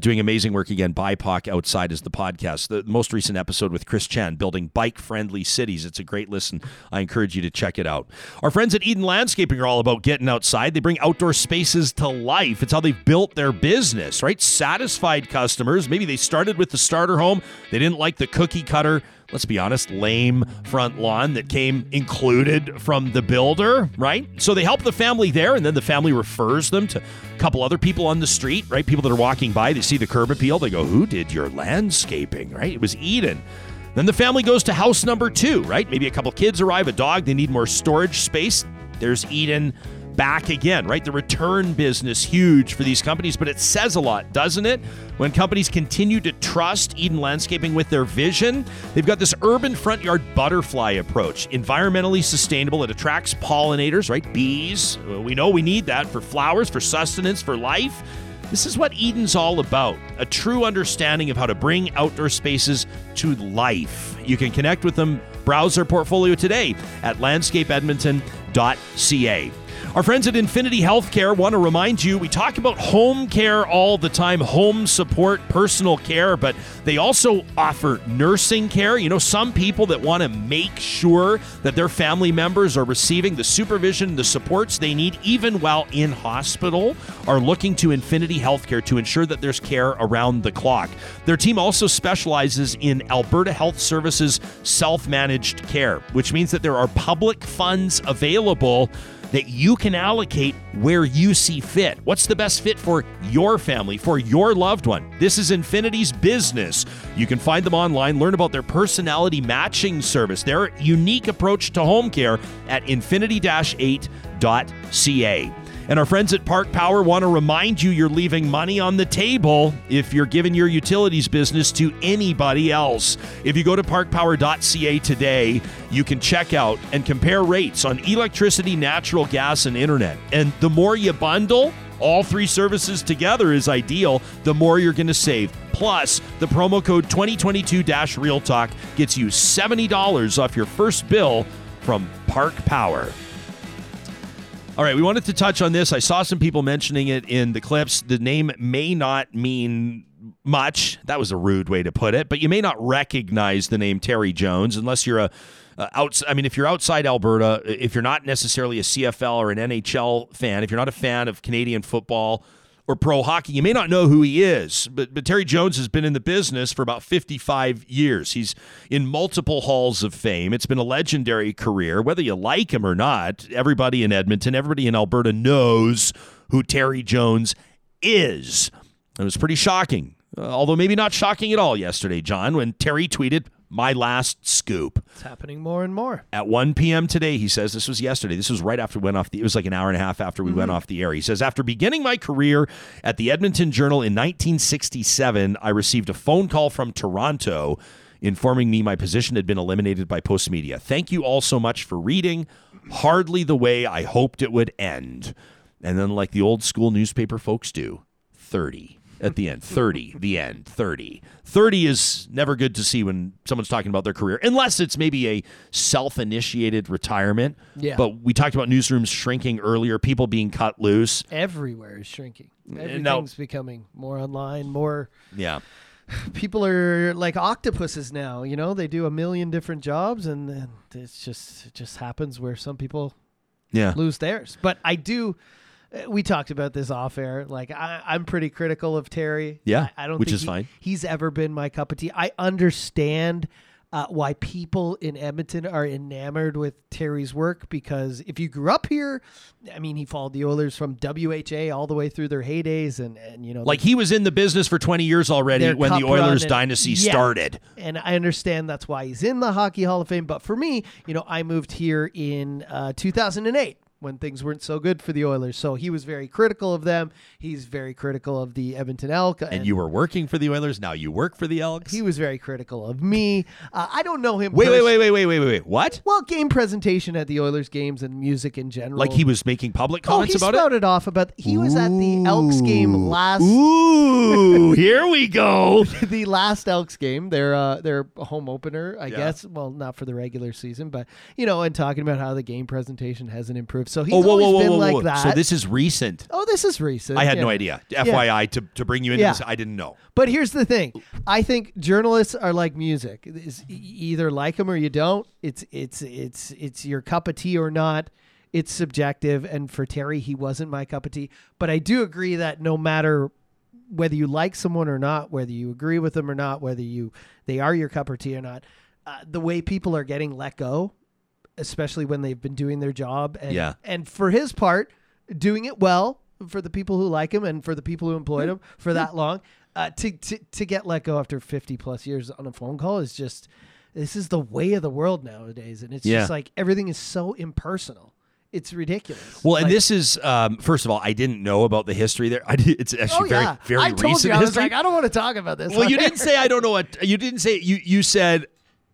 doing amazing work again. BIPOC Outside is the podcast. The most recent episode with Chris Chan, Building Bike-Friendly Cities. It's a great listen. I encourage you to check it out. Our friends at Eden Landscaping are all about getting outside. They bring outdoor spaces to life. It's how they've built their business, right? Satisfied customers. Maybe they started with the starter home. They didn't like the cookie cutter, let's be honest, lame front lawn that came included from the builder, right? So they help the family there, and then the family refers them to a couple other people on the street, right? People that are walking by, they see the curb appeal, they go, who did your landscaping, right? It was Eden. Then the family goes to house number 2, right? Maybe a couple kids arrive, a dog, they need more storage space. There's Eden back again, right? The return business, huge for these companies, but it says a lot, doesn't it? When companies continue to trust Eden Landscaping with their vision, they've got this urban front yard butterfly approach, environmentally sustainable. It attracts pollinators, right? Bees. We know we need that for flowers, for sustenance, for life. This is what Eden's all about, a true understanding of how to bring outdoor spaces to life. You can connect with them, browse their portfolio today at landscapeedmonton.ca. Our friends at Infinity Healthcare want to remind you, we talk about home care all the time, home support, personal care, but they also offer nursing care. You know, some people that want to make sure that their family members are receiving the supervision, the supports they need, even while in hospital, are looking to Infinity Healthcare to ensure that there's care around the clock. Their team also specializes in Alberta Health Services self-managed care, which means that there are public funds available that you can allocate where you see fit. What's the best fit for your family, for your loved one? This is Infinity's business. You can find them online, learn about their personality matching service, their unique approach to home care at infinity-8.ca. And our friends at Park Power want to remind you, you're leaving money on the table if you're giving your utilities business to anybody else. If you go to parkpower.ca today, you can check out and compare rates on electricity, natural gas, and internet. And the more you bundle all 3 services together is ideal, the more you're going to save. Plus, the promo code 2022-RealTalk gets you $70 off your first bill from Park Power. All right, we wanted to touch on this. I saw some people mentioning it in the clips. The name may not mean much. That was a rude way to put it, but you may not recognize the name Terry Jones unless you're if you're outside Alberta, if you're not necessarily a CFL or an NHL fan, if you're not a fan of Canadian football or pro hockey, you may not know who he is. But Terry Jones has been in the business for about 55 years. He's in multiple halls of fame. It's been a legendary career. Whether you like him or not, everybody in Edmonton, everybody in Alberta knows who Terry Jones is. It was pretty shocking, although maybe not shocking at all yesterday, John, when Terry tweeted, My last scoop. It's happening more and more. At 1 p.m. today, he says, this was yesterday. This was right after we went off. It was like an hour and a half after we went off the air. He says, after beginning my career at the Edmonton Journal in 1967, I received a phone call from Toronto informing me my position had been eliminated by Postmedia. Thank you all so much for reading. Hardly the way I hoped it would end. And then like the old school newspaper folks do, 30. At the end, 30, the end, 30. 30 is never good to see when someone's talking about their career, unless it's maybe a self-initiated retirement. Yeah. But we talked about newsrooms shrinking earlier, people being cut loose. Everywhere is shrinking. Everything's becoming more online, more... Yeah. People are like octopuses now, you know? They do a million different jobs, and then it just happens where some people lose theirs. But I do... We talked about this off air. Like I'm pretty critical of Terry. Yeah, I don't think he's ever been my cup of tea. I understand why people in Edmonton are enamored with Terry's work, because if you grew up here, I mean, he followed the Oilers from WHA all the way through their heydays, and you know, like he was in the business for 20 years already when the Oilers dynasty started. And I understand that's why he's in the Hockey Hall of Fame. But for me, you know, I moved here in 2008. When things weren't so good for the Oilers. So he was very critical of them. He's very critical of the Edmonton Elks. And you were working for the Oilers. Now you work for the Elks. He was very critical of me. I don't know him. Wait. What? Well, game presentation at the Oilers games and music in general. Like he was making public comments about it? Oh, he spouted off about... He was at the Elks game last... Ooh, here we go. The last Elks game, their home opener, I guess. Well, not for the regular season, but, you know, and talking about how the game presentation hasn't improved. So he's always been like that. So this is recent. Oh, this is recent. I had no idea. FYI, to bring you into this, I didn't know. But here's the thing. I think journalists are like music. It's either like them or you don't. It's your cup of tea or not. It's subjective. And for Terry, he wasn't my cup of tea. But I do agree that no matter whether you like someone or not, whether you agree with them or not, whether they are your cup of tea or not, the way people are getting let go, especially when they've been doing their job and for his part, doing it well for the people who like him and for the people who employed him for that long, to get let go after 50 plus years on a phone call is just, this is the way of the world nowadays. And it's just like, everything is so impersonal. It's ridiculous. Well, and this is, first of all, I didn't know about the history there. It's actually very, very recent. I told you, I was like, I don't want to talk about this. Well, you didn't say, I don't know what, you didn't say, you said,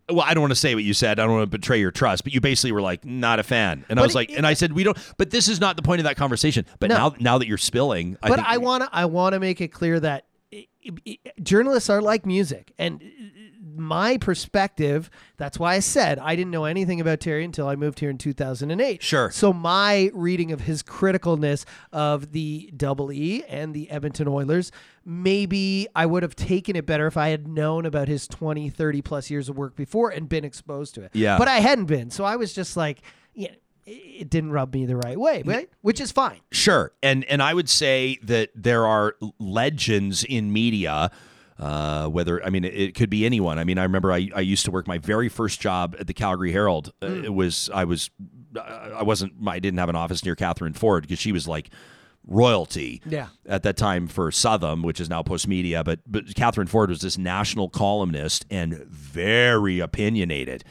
well, I don't want to say what you said. I don't want to betray your trust, but you basically were like, not a fan. And I was like, and I said, we don't, but this is not the point of that conversation. But now that you're spilling. But I want to make it clear that journalists are like music. And my perspective, that's why I said I didn't know anything about Terry until I moved here in 2008. Sure. So my reading of his criticalness of the EE and the Edmonton Oilers, maybe I would have taken it better if I had known about his 20, 30 plus years of work before and been exposed to it. Yeah. But I hadn't been. So I was just like, it didn't rub me the right way, right? Which is fine. Sure. And I would say that there are legends in media. Whether, I mean, it could be anyone. I mean, I remember I used to work my very first job at the Calgary Herald. I didn't have an office near Catherine Ford because she was like royalty at that time for Southam, which is now Postmedia. But Catherine Ford was this national columnist and very opinionated.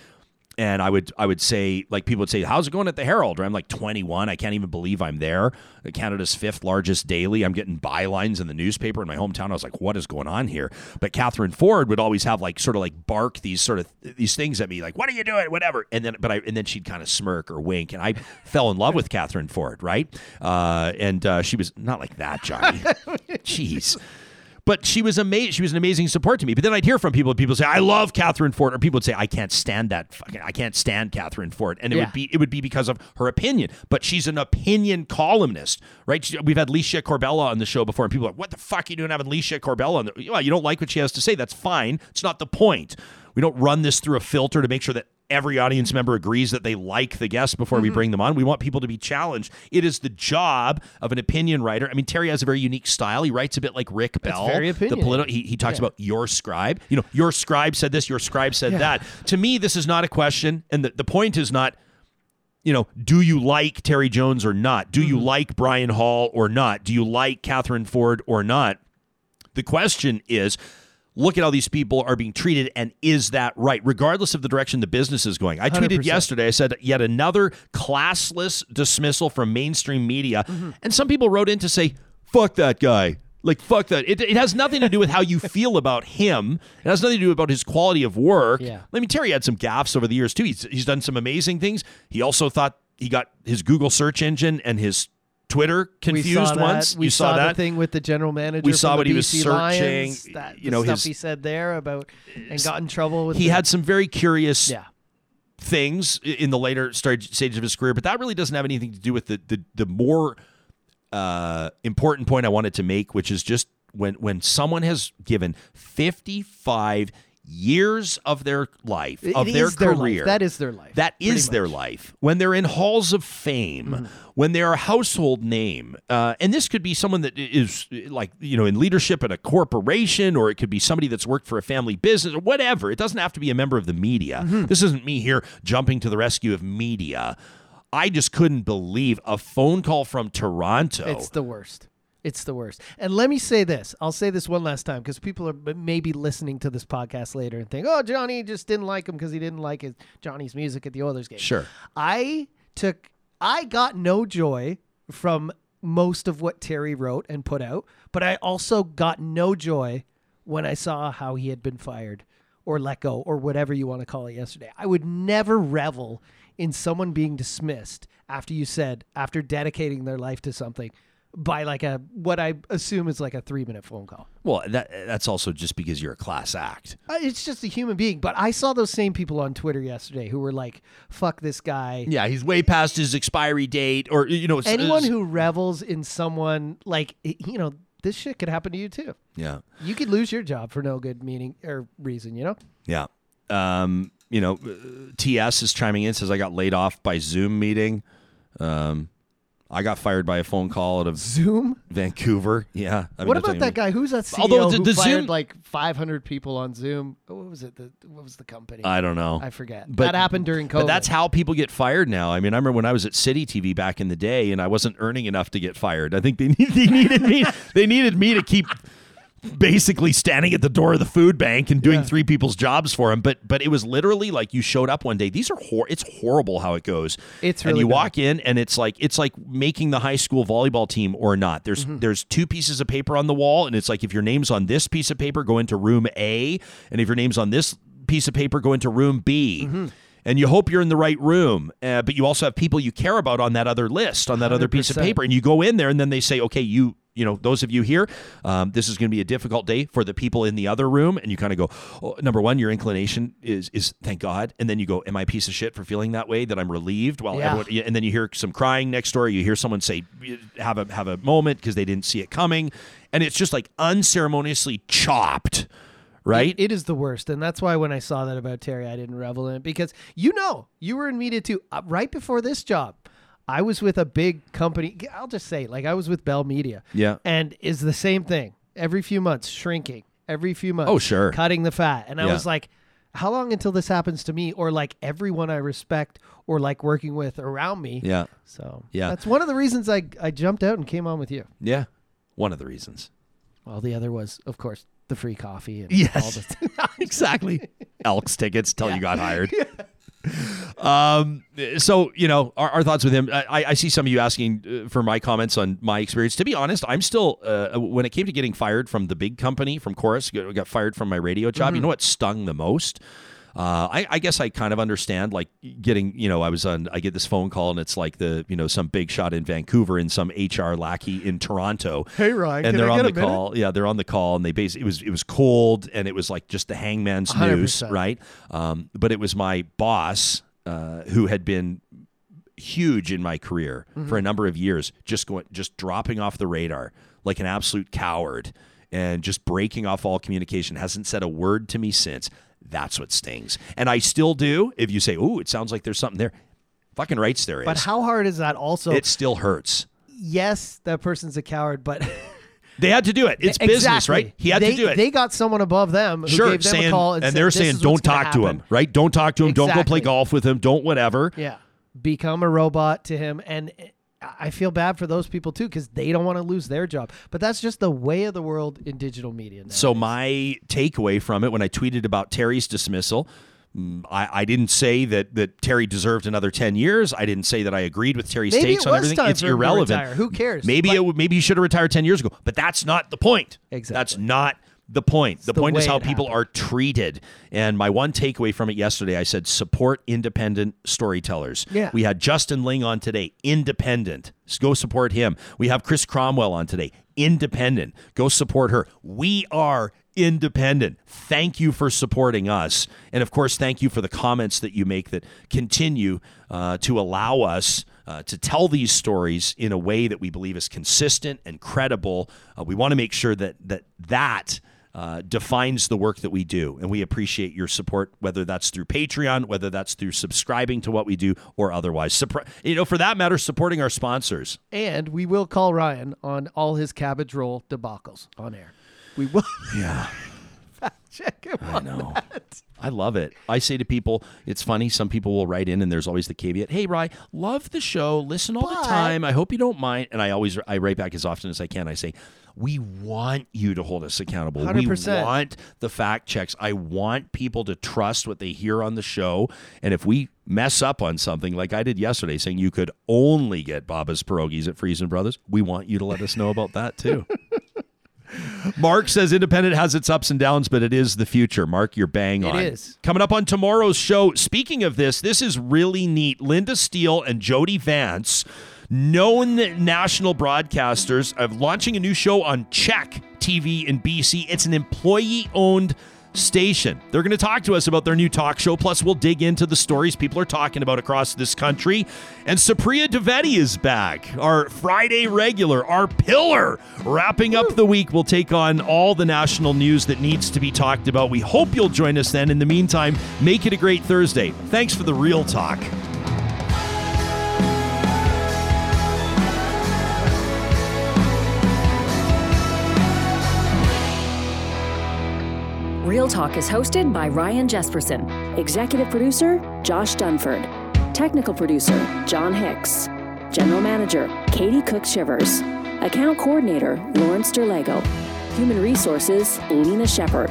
And I would say, like, people would say, how's it going at the Herald? Or I'm like 21. I can't even believe I'm there. Canada's 5th largest daily. I'm getting bylines in the newspaper in my hometown. I was like, what is going on here? But Catherine Ford would always have like sort of like bark these sort of these things at me, like, what are you doing? Whatever. And then she'd kind of smirk or wink. And I fell in love with Catherine Ford. Right. And she was not like that, Johnny. Jeez. But she was amazing. She was an amazing support to me. But then I'd hear from people. People say, "I love Catherine Ford," or people would say, "I can't stand that. I can't stand Catherine Ford." And it would be because of her opinion. But she's an opinion columnist, right? We've had Licia Corbella on the show before, and people are like, "What the fuck are you doing having Licia Corbella on the? Well, you don't like what she has to say. That's fine. It's not the point. We don't run this through a filter to make sure that every audience member agrees that they like the guest before we bring them on. We want people to be challenged. It is the job of an opinion writer. I mean, Terry has a very unique style. He writes a bit like Rick Bell. It's very opinion. He talks about your scribe. You know, your scribe said this, your scribe said that. To me, this is not a question. And the point is not, you know, do you like Terry Jones or not? Do you like Brian Hall or not? Do you like Catherine Ford or not? The question is, look at how these people are being treated, and is that right, regardless of the direction the business is going. I tweeted 100%. Yesterday, I said, yet another classless dismissal from mainstream media. Mm-hmm. And some people wrote in to say, fuck that guy. Like, fuck that. It has nothing to do with how you feel about him. It has nothing to do about his quality of work. Yeah. I mean, Terry had some gaffes over the years, too. He's done some amazing things. He also thought he got his Google search engine and his Twitter confused once. We saw that thing with the general manager. We saw what he was searching. You know, stuff he said there about and got in trouble with. He had some very curious things in the later stage of his career, but that really doesn't have anything to do with the more important point I wanted to make, which is just when someone has given 55 years of their life, of their career. That is their life. That is their life. When they're in halls of fame, mm-hmm. when they're a household name, and this could be someone that is like, you know, in leadership at a corporation, or it could be somebody that's worked for a family business or whatever. It doesn't have to be a member of the media. Mm-hmm. This isn't me here jumping to the rescue of media. I just couldn't believe a phone call from Toronto. It's the worst. It's the worst. And let me say this. I'll say this one last time, because people are maybe listening to this podcast later and think, oh, Johnny just didn't like him because he didn't like Johnny's music at the Oilers game. Sure. I got no joy from most of what Terry wrote and put out, but I also got no joy when I saw how he had been fired or let go or whatever you want to call it yesterday. I would never revel in someone being dismissed after dedicating their life to something by what I assume is like a 3-minute phone call. Well, that's also just because you're a class act. It's just a human being. But I saw those same people on Twitter yesterday who were like, fuck this guy. Yeah, he's way past his expiry date, or, you know, anyone who revels in someone like, you know, this shit could happen to you too. Yeah. You could lose your job for no good meaning or reason, you know? Yeah. You know, TS is chiming in, says, I got laid off by Zoom meeting. I got fired by a phone call out of Zoom, Vancouver. Yeah. I mean, what about that guy? Who's that CEO who fired Zoom, like 500 people on Zoom? What was it? What was the company? I don't know. I forget. But that happened during COVID. But that's how people get fired now. I mean, I remember when I was at City TV back in the day, and I wasn't earning enough to get fired. I think they needed me to keep basically standing at the door of the food bank and doing three people's jobs for him. But it was literally like you showed up one day. It's horrible how it goes. It's really bad. Walk in and it's like making the high school volleyball team or not. There's mm-hmm. there's two pieces of paper on the wall, and it's like, if your name's on this piece of paper, go into room A, and if your name's on this piece of paper, go into room B. Mm-hmm. And you hope you're in the right room, but you also have people you care about on that other list, on that 100%. Other piece of paper, and you go in there, and then they say, okay, you know, those of you here, this is going to be a difficult day for the people in the other room. And you kind of go, oh, number one, your inclination is thank God. And then you go, am I a piece of shit for feeling that way, that I'm relieved? Well, everyone, and then you hear some crying next door. You hear someone say, have a moment because they didn't see it coming. And it's just like unceremoniously chopped, right? It is the worst. And that's why when I saw that about Terry, I didn't revel in it, because, you know, you were in media too. Right before this job, I was with a big company. I'll just say, I was with Bell Media. Yeah. And it's the same thing. Every few months, shrinking. Every few months. Oh, sure. Cutting the fat. And I was like, how long until this happens to me, or like everyone I respect or like working with around me? Yeah. So that's one of the reasons I jumped out and came on with you. Yeah. One of the reasons. Well, the other was, of course, the free coffee. And all the exactly. Elks tickets till you got hired. Yeah. So, you know, our thoughts with him. I see some of you asking for my comments on my experience. To be honest, I'm still, when it came to getting fired from the big company, from Chorus, got fired from my radio job. Mm-hmm. You know what stung the most? I guess I kind of understand, like, getting, you know, I get this phone call, and it's like some big shot in Vancouver and some HR lackey in Toronto. Hey, Ryan, and they're on the call. Yeah, they're on the call, and they basically, it was cold, and it was like just the hangman's 100%. News, right? But it was my boss who had been huge in my career mm-hmm. for a number of years, just dropping off the radar like an absolute coward and just breaking off all communication. Hasn't said a word to me since. That's what stings. And I still do. If you say, ooh, it sounds like there's something there. Fucking rights there is. But how hard is that also? It still hurts. Yes, that person's a coward, but... They had to do it. It's exactly. Business, right? He had to do it. They got someone above them who gave them a call. And they're saying, don't talk to him, right? Don't talk to him. Exactly. Don't go play golf with him. Don't whatever. Yeah. Become a robot to him. And I feel bad for those people too, because they don't want to lose their job. But that's just the way of the world in digital media nowadays. So my takeaway from it, when I tweeted about Terry's dismissal, I didn't say that Terry deserved another 10 years. I didn't say that I agreed with Terry's takes on everything. It's irrelevant. Who cares? Maybe you should have retired 10 years ago, but that's not the point. Exactly. That's not the point. The point is how people are treated. And my one takeaway from it yesterday, I said, support independent storytellers. Yeah. We had Justin Ling on today, independent. Go support him. We have Kris Cromwell on today, independent. Go support her. We are independent. Thank you for supporting us. And of course, thank you for the comments that you make that continue to allow us to tell these stories in a way that we believe is consistent and credible. We want to make sure that defines the work that we do. And we appreciate your support, whether that's through Patreon, whether that's through subscribing to what we do or otherwise. For that matter, supporting our sponsors. And we will call Ryan on all his cabbage roll debacles on air. We will. Yeah. Fact check him on that. I love it. I say to people, it's funny. Some people will write in and there's always the caveat. Hey, Rye, love the show. Listen all the time. I hope you don't mind. And I write back as often as I can. I say, we want you to hold us accountable. 100%. We want the fact checks. I want people to trust what they hear on the show. And if we mess up on something like I did yesterday, saying you could only get Baba's pierogies at Friesen Brothers, we want you to let us know about that too. Mark says independent has its ups and downs, but it is the future. Mark, you're bang on. It is. Coming up on tomorrow's show, speaking of this is really neat. Linda Steele and Jody Vance, known national broadcasters, are launching a new show on Czech TV in BC. It's an employee-owned station. They're going to talk to us about their new talk show. Plus, we'll dig into the stories people are talking about across this country. And Supriya Dwivedi is back, our Friday regular, our pillar. Wrapping up the week, we'll take on all the national news that needs to be talked about. We hope you'll join us then. In the meantime, make it a great Thursday. Thanks for the Real Talk. Real Talk is hosted by Ryan Jesperson. Executive producer, Josh Dunford. Technical producer, John Hicks. General manager, Katie Cook-Shivers. Account coordinator, Lawrence Derlego. Human resources, Lena Shepard.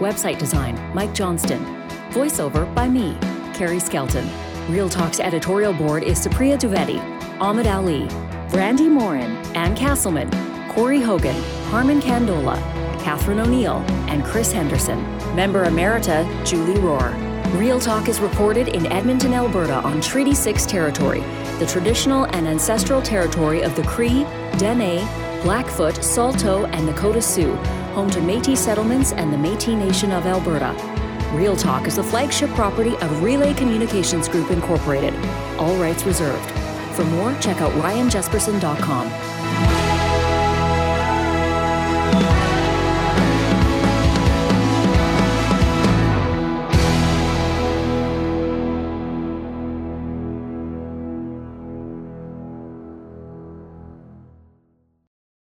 Website design, Mike Johnston. Voiceover by me, Carrie Skelton. Real Talk's editorial board is Supriya Dwivedi, Ahmed Ali, Brandy Morin, Ann Castleman, Corey Hogan, Harmon Candola, Catherine O'Neill, and Chris Henderson. Member Emerita, Julie Rowe. Real Talk is recorded in Edmonton, Alberta on Treaty 6 territory, the traditional and ancestral territory of the Cree, Dene, Blackfoot, Saulteaux, and Nakota Sioux, home to Métis settlements and the Métis Nation of Alberta. Real Talk is the flagship property of Relay Communications Group Incorporated. All rights reserved. For more, check out RyanJesperson.com.